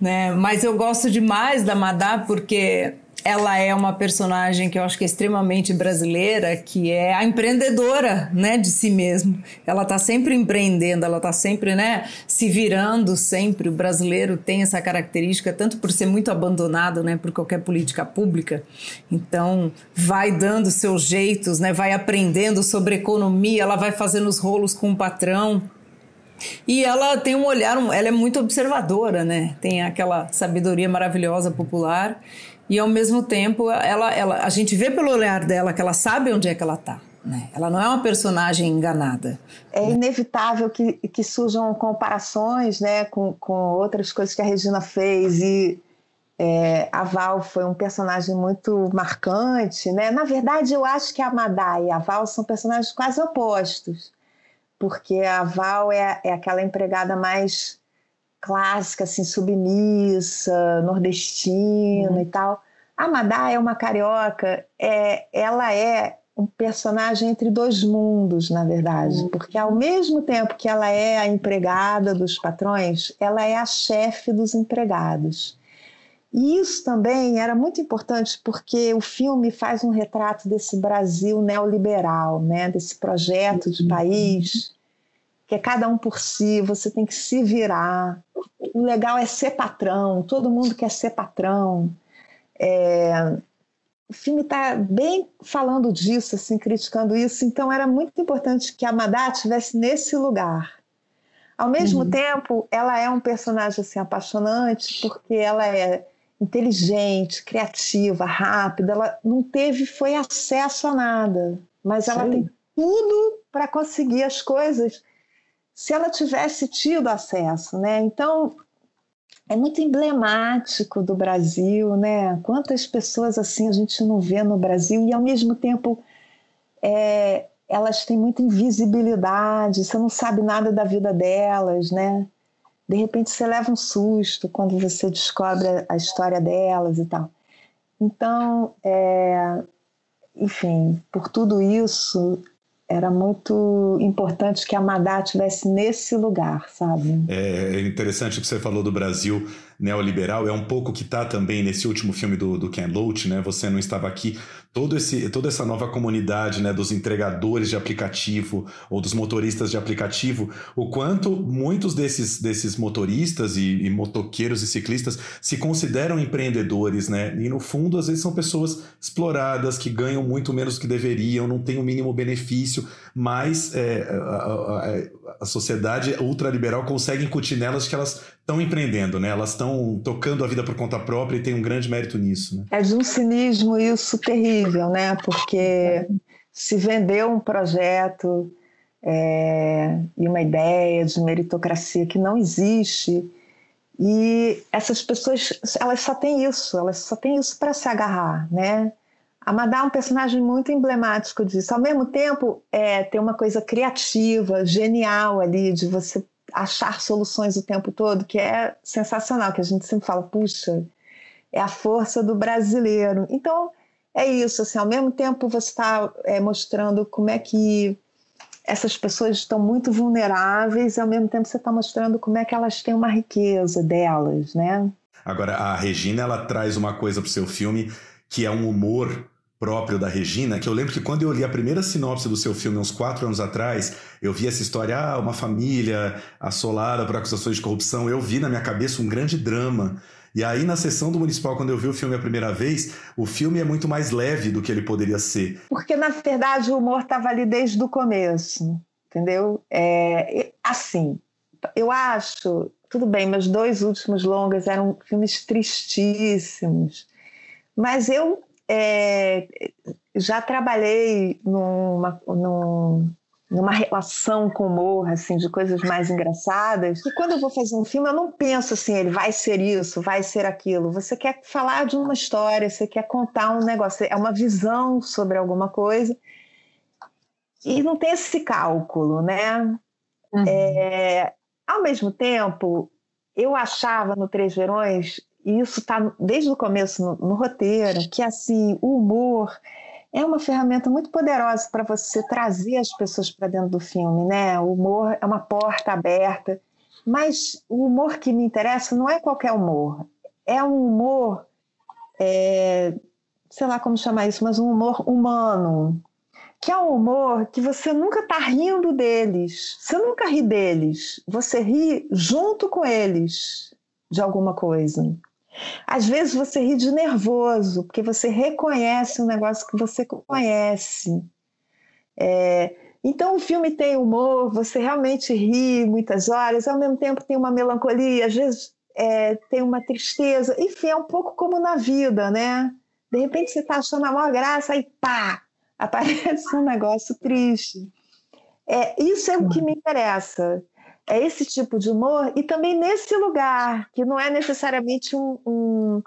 né? Mas eu gosto demais da Madá porque ela é uma personagem que eu acho que é extremamente brasileira, que é a empreendedora, né, de si mesma. Ela está sempre empreendendo, ela está sempre, né, se virando sempre. O brasileiro tem essa característica, tanto por ser muito abandonado, né, por qualquer política pública. Então, vai dando seus jeitos, né, vai aprendendo sobre economia, ela vai fazendo os rolos com o patrão. E ela tem um olhar, ela é muito observadora, né? Tem aquela sabedoria maravilhosa popular. E, ao mesmo tempo, ela, ela, a gente vê pelo olhar dela que ela sabe onde é que ela está, né? Ela não é uma personagem enganada. É inevitável que, que surjam comparações, né, com, com outras coisas que a Regina fez. E é, a Val foi um personagem muito marcante, né? Na verdade, eu acho que a Madá e a Val são personagens quase opostos. Porque a Val é, é aquela empregada mais clássica, assim, submissa, nordestina, uhum, e tal. A Madá é uma carioca, é, ela é um personagem entre dois mundos, na verdade, uhum, porque ao mesmo tempo que ela é a empregada dos patrões, ela é a chefe dos empregados. E isso também era muito importante porque o filme faz um retrato desse Brasil neoliberal, né? Desse projeto de país que é cada um por si, você tem que se virar. O legal é ser patrão, todo mundo quer ser patrão. É, o filme está bem falando disso, assim, criticando isso, então era muito importante que a Madá estivesse nesse lugar. Ao mesmo, uhum, tempo, ela é um personagem assim, apaixonante, porque ela é inteligente, criativa, rápida, ela não teve foi acesso a nada, mas ela, sim, tem tudo para conseguir as coisas se ela tivesse tido acesso, né? Então, é muito emblemático do Brasil, né? Quantas pessoas assim a gente não vê no Brasil e, ao mesmo tempo, é, elas têm muita invisibilidade, você não sabe nada da vida delas, né? De repente, você leva um susto quando você descobre a história delas e tal. Então, é, enfim, por tudo isso, era muito importante que a Madá estivesse nesse lugar, sabe? É interessante o que você falou do Brasil neoliberal, é um pouco que está também nesse último filme do, do Ken Loach, né? Você Não Estava Aqui, todo esse, toda essa nova comunidade, né, dos entregadores de aplicativo ou dos motoristas de aplicativo, o quanto muitos desses, desses motoristas e, e motoqueiros e ciclistas se consideram empreendedores, né? E no fundo, às vezes, são pessoas exploradas, que ganham muito menos do que deveriam, não têm o mínimo benefício, mas é, a, a, a sociedade ultraliberal consegue incutir nelas que elas estão empreendendo, né? Elas estão tocando a vida por conta própria e tem um grande mérito nisso, né? É de um cinismo isso terrível, né? Porque se vendeu um projeto é, e uma ideia de meritocracia que não existe e essas pessoas, elas só têm isso, elas só têm isso para se agarrar, né? A Madá é um personagem muito emblemático disso. Ao mesmo tempo, é, tem uma coisa criativa, genial ali, de você achar soluções o tempo todo, que é sensacional, que a gente sempre fala, puxa, é a força do brasileiro. Então, é isso, assim, ao mesmo tempo você está é, mostrando como é que essas pessoas estão muito vulneráveis, e ao mesmo tempo você está mostrando como é que elas têm uma riqueza delas, né? Agora, a Regina, ela traz uma coisa para o seu filme que é um humor próprio da Regina, que eu lembro que quando eu li a primeira sinopse do seu filme, uns quatro anos atrás, eu vi essa história, ah, uma família assolada por acusações de corrupção, eu vi na minha cabeça um grande drama. E aí, na sessão do Municipal, quando eu vi o filme a primeira vez, o filme é muito mais leve do que ele poderia ser. Porque, na verdade, o humor estava ali desde o começo, entendeu? É, assim, eu acho, tudo bem, meus dois últimos longas eram filmes tristíssimos, mas eu é, já trabalhei numa, num, numa relação com o humor, assim, de coisas mais engraçadas. E quando eu vou fazer um filme, eu não penso assim, ele vai ser isso, vai ser aquilo. Você quer falar de uma história, você quer contar um negócio, é uma visão sobre alguma coisa. E não tem esse cálculo, né? Uhum. É, ao mesmo tempo, eu achava no Três Verões, e isso está desde o começo no, no roteiro, que assim, o humor é uma ferramenta muito poderosa para você trazer as pessoas para dentro do filme, né? O humor é uma porta aberta, mas o humor que me interessa não é qualquer humor, é um humor, é, sei lá como chamar isso, mas um humor humano, que é um humor que você nunca está rindo deles, você nunca ri deles, você ri junto com eles de alguma coisa. Às vezes você ri de nervoso, porque você reconhece um negócio que você conhece. É, então o filme tem humor, você realmente ri muitas horas, ao mesmo tempo tem uma melancolia, às vezes é, tem uma tristeza, enfim, é um pouco como na vida, né? De repente você está achando a maior graça, aí pá! Aparece um negócio triste. É, isso é o que me interessa. É esse tipo de humor e também nesse lugar, que não é necessariamente um, um,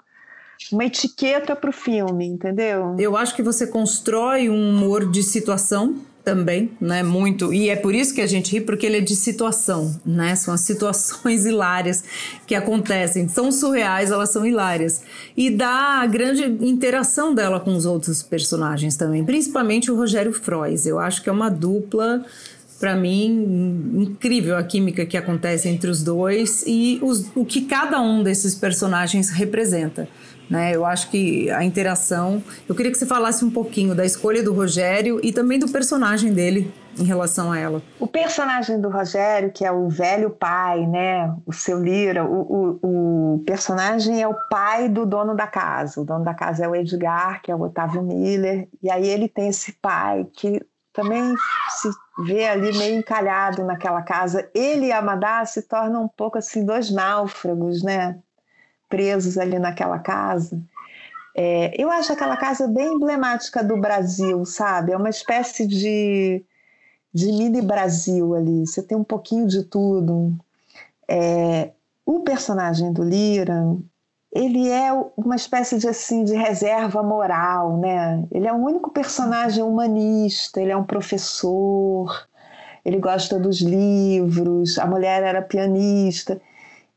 uma etiqueta para o filme, entendeu? Eu acho que você constrói um humor de situação também, né? Muito. E é por isso que a gente ri, porque ele é de situação, né? São as situações hilárias que acontecem. São surreais, elas são hilárias. E dá a grande interação dela com os outros personagens também, principalmente o Rogério Frois. Eu acho que é uma dupla, para mim, incrível a química que acontece entre os dois e os, o que cada um desses personagens representa, né? Eu acho que a interação... Eu queria que você falasse um pouquinho da escolha do Rogério e também do personagem dele em relação a ela. O personagem do Rogério, que é o velho pai, né? O seu Lira, o, o, o personagem é o pai do dono da casa. O dono da casa é o Edgar, que é o Otávio Miller. E aí ele tem esse pai que também se vê ali meio encalhado naquela casa. Ele e a Amadá se tornam um pouco assim dois náufragos, né? Presos ali naquela casa. É, eu acho aquela casa bem emblemática do Brasil, sabe? É uma espécie de, de mini Brasil ali. Você tem um pouquinho de tudo. É, o personagem do Lira, ele é uma espécie de, assim, de reserva moral, né? Ele é o único personagem humanista, ele é um professor, ele gosta dos livros, a mulher era pianista,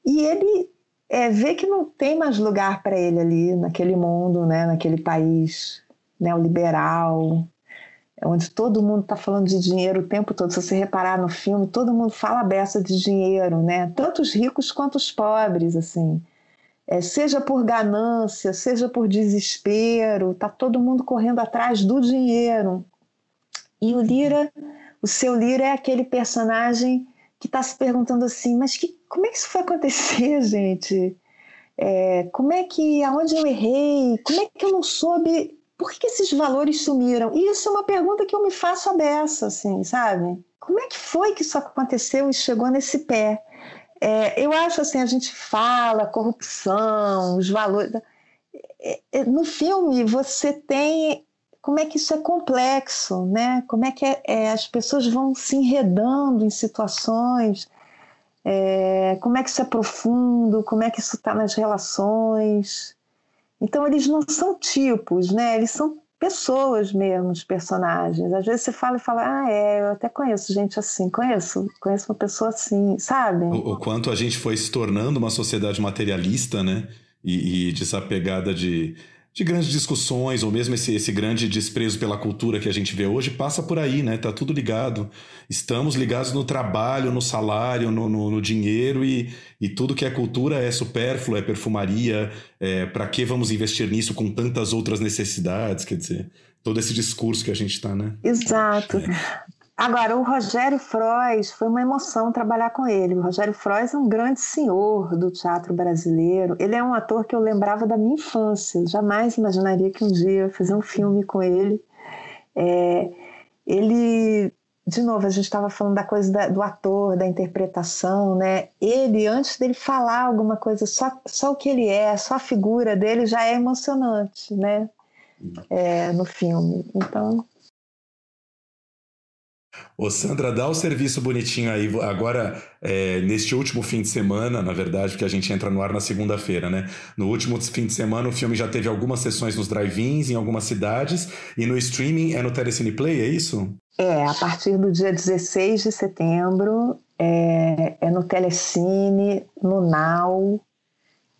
e ele é, vê que não tem mais lugar para ele ali, naquele mundo, né? Naquele país neoliberal, onde todo mundo está falando de dinheiro o tempo todo. Se você reparar no filme, todo mundo fala a beça de dinheiro, né? Tanto os ricos quanto os pobres, assim. É, seja por ganância, seja por desespero, está todo mundo correndo atrás do dinheiro. E o Lira, o seu Lira é aquele personagem que está se perguntando assim, mas que, como é que isso foi acontecer, gente? É, como é que, aonde eu errei? Como é que eu não soube? Por que, que esses valores sumiram? E isso é uma pergunta que eu me faço a beça, assim, sabe? Como é que foi que isso aconteceu e chegou nesse pé? É, eu acho assim, a gente fala corrupção, os valores... No filme você tem como é que isso é complexo, né? Como é que é, é, as pessoas vão se enredando em situações, é, como é que isso é profundo, como é que isso está nas relações. Então eles não são tipos, né? Eles são pessoas mesmo, os personagens. Às vezes você fala e fala, ah, é, eu até conheço gente assim, conheço, conheço uma pessoa assim, sabe? O, o quanto a gente foi se tornando uma sociedade materialista, né? E, e desapegada de, de grandes discussões, ou mesmo esse, esse grande desprezo pela cultura que a gente vê hoje, passa por aí, né? Tá tudo ligado. Estamos ligados no trabalho, no salário, no, no, no dinheiro, e, e tudo que é cultura é supérfluo, é perfumaria, é, para que vamos investir nisso com tantas outras necessidades, quer dizer, todo esse discurso que a gente tá, né? Exato. É. Agora, o Rogério Frois, foi uma emoção trabalhar com ele. O Rogério Frois é um grande senhor do teatro brasileiro. Ele é um ator que eu lembrava da minha infância. Eu jamais imaginaria que um dia eu fizesse um filme com ele. É, ele, de novo, a gente estava falando da coisa da, do ator, da interpretação, né? Ele, antes dele falar alguma coisa, só, só o que ele é, só a figura dele já é emocionante, né? É, no filme. Então... Ô Sandra, dá o serviço bonitinho aí, agora, é, neste último fim de semana, na verdade, porque a gente entra no ar na segunda-feira, né? No último fim de semana o filme já teve algumas sessões nos drive-ins, em algumas cidades, e no streaming é no Telecine Play, é isso? É, a partir do dia dezesseis de setembro, é, é no Telecine, no Now,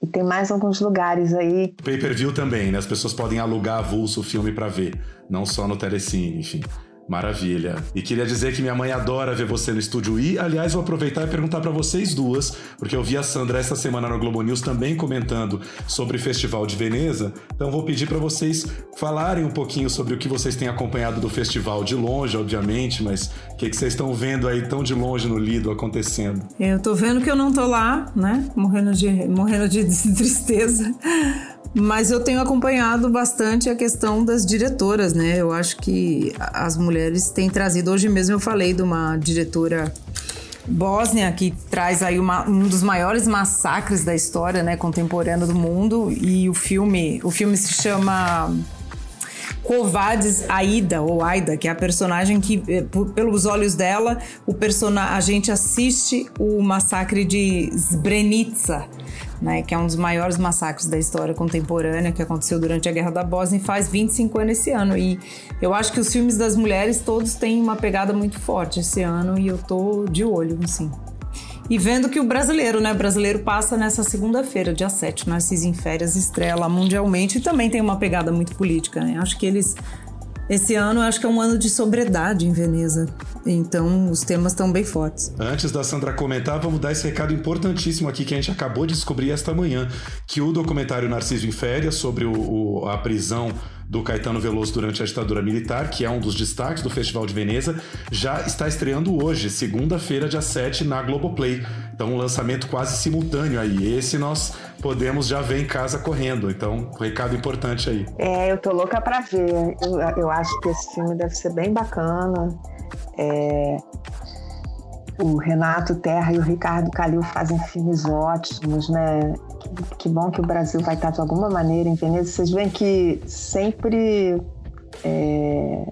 e tem mais alguns lugares aí. Pay-per-view também, né? As pessoas podem alugar avulso o filme pra ver, não só no Telecine, enfim. Maravilha. E queria dizer que minha mãe adora ver você no Estúdio I. Aliás, vou aproveitar e perguntar para vocês duas, porque eu vi a Sandra essa semana no Globo News também comentando sobre o Festival de Veneza. Então vou pedir para vocês falarem um pouquinho sobre o que vocês têm acompanhado do festival de longe, obviamente, mas o que, que vocês estão vendo aí tão de longe no Lido acontecendo? Eu tô vendo que eu não tô lá, né? Morrendo de, morrendo de tristeza. Mas eu tenho acompanhado bastante a questão das diretoras, né? Eu acho que as mulheres têm trazido... Hoje mesmo eu falei de uma diretora bósnia que traz aí uma, um dos maiores massacres da história, né, contemporânea do mundo. E o filme, o filme se chama Covades Aida, ou Aida, que é a personagem que, pelos olhos dela, o persona- a gente assiste o massacre de Srebrenica, né, que é um dos maiores massacres da história contemporânea, que aconteceu durante a Guerra da Bósnia, e faz vinte e cinco anos esse ano. E eu acho que os filmes das mulheres todos têm uma pegada muito forte esse ano, e eu tô de olho, assim. E vendo que o brasileiro, né, o brasileiro passa nessa segunda-feira, dia sete, Narciso em Férias, estrela mundialmente, e também tem uma pegada muito política, né? Acho que eles... Esse ano, acho que é um ano de sobriedade em Veneza. Então, os temas estão bem fortes. Antes da Sandra comentar, vamos dar esse recado importantíssimo aqui que a gente acabou de descobrir esta manhã, que o documentário Narciso em Férias, sobre o, o, a prisão do Caetano Veloso durante a ditadura militar, que é um dos destaques do Festival de Veneza, já está estreando hoje, segunda-feira, dia sete, na Globoplay. Então, um lançamento quase simultâneo aí. Esse nós podemos já ver em casa correndo. Então, um recado importante aí. É, eu tô louca pra ver. Eu, eu acho que esse filme deve ser bem bacana. É... O Renato Terra e o Ricardo Calil fazem filmes ótimos, né? Que, que bom que o Brasil vai estar de alguma maneira em Veneza. Vocês veem que sempre, é...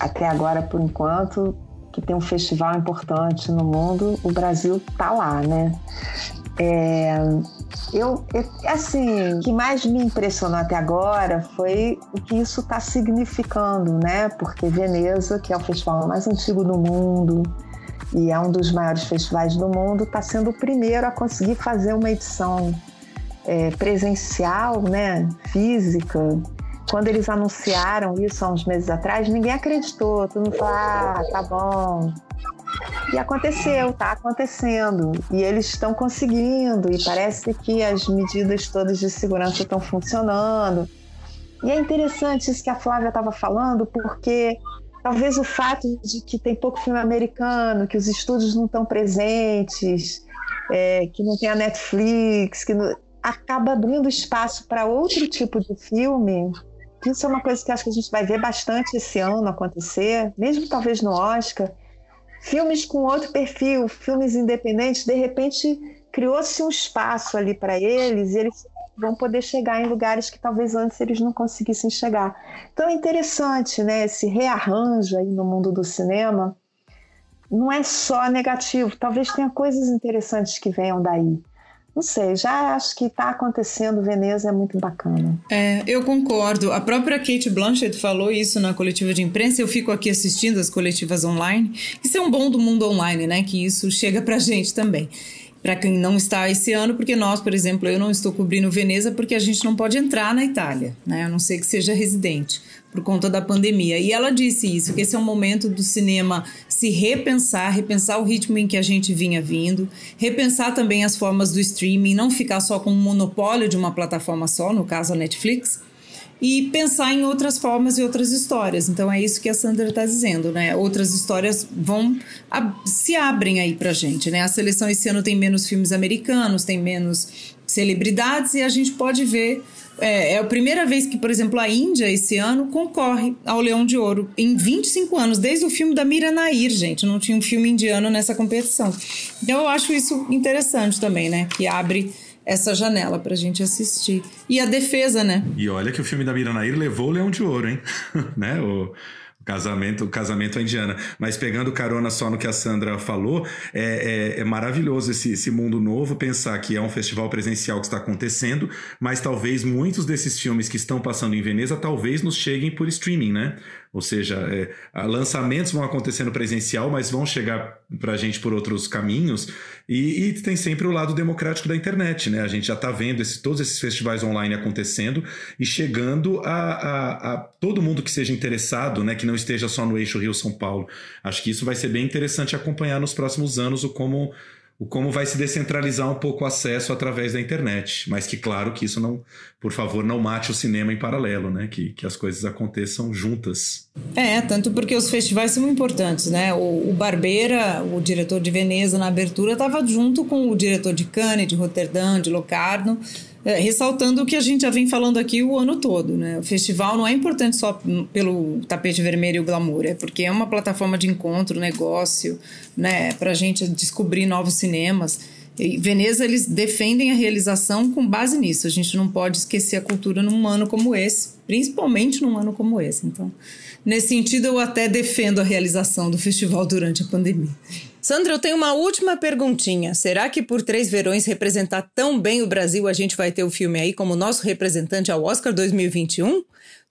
até agora, por enquanto, que tem um festival importante no mundo, o Brasil tá lá, né? É, eu, assim, o que mais me impressionou até agora foi o que isso está significando, né? Porque Veneza, que é o festival mais antigo do mundo e é um dos maiores festivais do mundo, está sendo o primeiro a conseguir fazer uma edição é, presencial, né? Física. Quando eles anunciaram isso há uns meses atrás, ninguém acreditou. Todo mundo falou, ah, tá bom. E aconteceu, tá acontecendo. E eles estão conseguindo. E parece que as medidas todas de segurança estão funcionando. E é interessante isso que a Flávia estava falando, porque talvez o fato de que tem pouco filme americano, que os estúdios não estão presentes, é, que não tem a Netflix, que não... acaba abrindo espaço para outro tipo de filme. Isso é uma coisa que acho que a gente vai ver bastante esse ano acontecer, mesmo talvez no Oscar. Filmes com outro perfil, filmes independentes, de repente criou-se um espaço ali para eles e eles vão poder chegar em lugares que talvez antes eles não conseguissem chegar. Então é interessante, né, esse rearranjo aí no mundo do cinema. Não é só negativo, talvez tenha coisas interessantes que venham daí. Não sei, já acho que está acontecendo. Veneza é muito bacana. É, eu concordo. A própria Kate Blanchett falou isso na coletiva de imprensa. Eu fico aqui assistindo as coletivas online. Isso é um bom do mundo online, né? Que isso chega pra gente também. Para quem não está esse ano, porque nós, por exemplo, eu não estou cobrindo Veneza porque a gente não pode entrar na Itália, né? A não ser que seja residente, por conta da pandemia. E ela disse isso, que esse é um momento do cinema se repensar, repensar o ritmo em que a gente vinha vindo, repensar também as formas do streaming, não ficar só com um monopólio de uma plataforma só, no caso a Netflix, e pensar em outras formas e outras histórias. Então é isso que a Sandra está dizendo, né? Outras histórias vão ab- se abrem aí pra gente, né? A seleção esse ano tem menos filmes americanos, tem menos celebridades, e a gente pode ver... É, é a primeira vez que, por exemplo, a Índia esse ano concorre ao Leão de Ouro em vinte e cinco anos, desde o filme da Mira Nair, gente. Não tinha um filme indiano nessa competição. Então eu acho isso interessante também, né? Que abre... essa janela pra gente assistir. E a defesa, né? E olha que o filme da Mira Nair levou o Leão de Ouro, hein? Né? O Casamento, casamento à indiana. Mas pegando carona só no que a Sandra falou, é, é, é maravilhoso esse, esse mundo novo, pensar que é um festival presencial que está acontecendo, mas talvez muitos desses filmes que estão passando em Veneza talvez nos cheguem por streaming, né? Ou seja, é, lançamentos vão acontecendo presencial, mas vão chegar pra gente por outros caminhos. E, e tem sempre o lado democrático da internet, né? A gente já tá vendo esse, todos esses festivais online acontecendo e chegando a, a, a todo mundo que seja interessado, né? Que não esteja só no eixo Rio-São Paulo. Acho que isso vai ser bem interessante acompanhar nos próximos anos o como, o como vai se descentralizar um pouco o acesso através da internet. Mas que, claro, que isso não, por favor, não mate o cinema em paralelo, né? Que, que as coisas aconteçam juntas. É, tanto porque os festivais são importantes, né? O, o Barbeira, o diretor de Veneza, na abertura, estava junto com o diretor de Cannes, de Roterdã, de Locarno, é, ressaltando o que a gente já vem falando aqui o ano todo, né? O festival não é importante só pelo tapete vermelho e o glamour, é porque é uma plataforma de encontro, negócio, né? Para a gente descobrir novos cinemas. E Veneza, eles defendem a realização com base nisso. A gente não pode esquecer a cultura num ano como esse, principalmente num ano como esse. Então, nesse sentido, eu até defendo a realização do festival durante a pandemia. Sandra, eu tenho uma última perguntinha. Será que por Três Verões representar tão bem o Brasil, a gente vai ter o filme aí como nosso representante ao Oscar dois mil e vinte e um?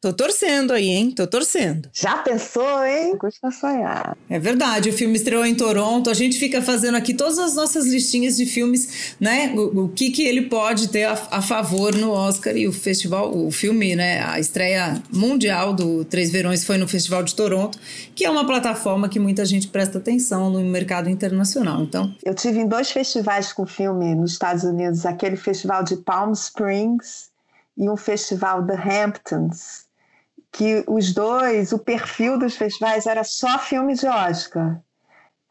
Tô torcendo aí, hein? Tô torcendo. Já pensou, hein? Custa sonhar. É verdade, o filme estreou em Toronto, a gente fica fazendo aqui todas as nossas listinhas de filmes, né? O, o que que ele pode ter a, a favor no Oscar, e o festival, o filme, né? A estreia mundial do Três Verões foi no Festival de Toronto, que é uma plataforma que muita gente presta atenção no mercado internacional, então. Eu tive em dois festivais com filme nos Estados Unidos, aquele festival de Palm Springs e um festival The Hamptons, que os dois, o perfil dos festivais era só filme de Oscar.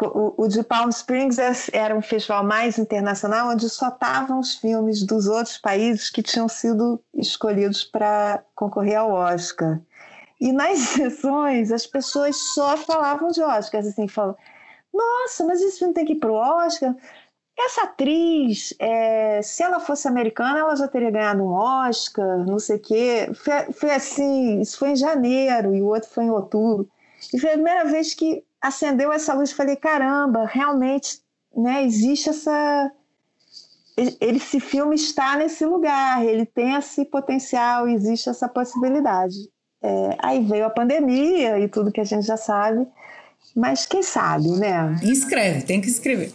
O, o de Palm Springs era um festival mais internacional, onde só estavam os filmes dos outros países que tinham sido escolhidos para concorrer ao Oscar. E nas sessões, as pessoas só falavam de Oscar, assim, falavam, nossa, mas esse filme tem que ir para o Oscar? Essa atriz, é, se ela fosse americana, ela já teria ganhado um Oscar, não sei o quê. Foi, foi assim, isso foi em janeiro e o outro foi em outubro. E foi a primeira vez que acendeu essa luz, falei, caramba, realmente, né, existe essa... Esse filme está nesse lugar, ele tem esse potencial, existe essa possibilidade. É, aí veio a pandemia e tudo que a gente já sabe... Mas quem sabe, né? Inscreve, tem que escrever.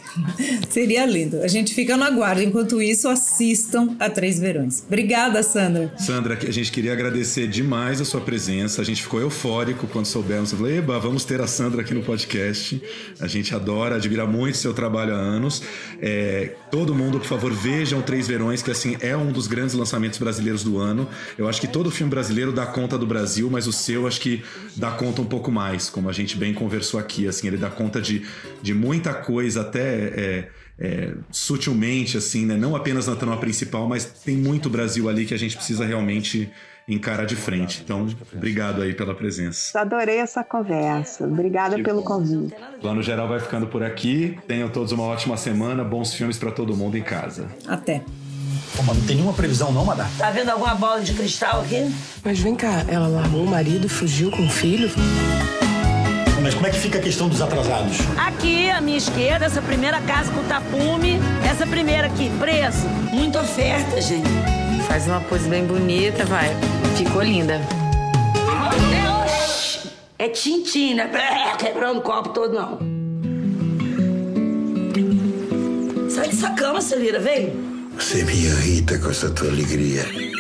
Seria lindo. A gente fica no aguardo. Enquanto isso, assistam a Três Verões. Obrigada, Sandra. Sandra, a gente queria agradecer demais a sua presença. A gente ficou eufórico quando soubemos. Eu falei, eba, vamos ter a Sandra aqui no podcast. A gente adora, admira muito o seu trabalho há anos. É, todo mundo, por favor, vejam Três Verões, que assim é um dos grandes lançamentos brasileiros do ano. Eu acho que todo filme brasileiro dá conta do Brasil, mas o seu acho que dá conta um pouco mais, como a gente bem conversou aqui. Aqui, assim, ele dá conta de, de muita coisa, até é, é, sutilmente, assim, né? Não apenas na trama principal, mas tem muito Brasil ali que a gente precisa realmente encarar de frente. Então, obrigado aí pela presença. Adorei essa conversa. Obrigada pelo convite. Plano Geral vai ficando por aqui. Tenham todos uma ótima semana. Bons filmes pra todo mundo em casa. Até. Pô, mas não tem nenhuma previsão não, Madá? Tá vendo alguma bola de cristal aqui? Mas vem cá, ela largou o marido, fugiu com o filho... Mas como é que fica a questão dos atrasados? Aqui, à minha esquerda, essa primeira casa com tapume, essa primeira aqui, preço. Muita oferta, gente. Faz uma pose bem bonita, vai. Ficou linda. Meu Deus! É tintim, né? Quebrando o copo todo, não. Sai dessa cama, Celira, vem. Você me irrita com essa tua alegria.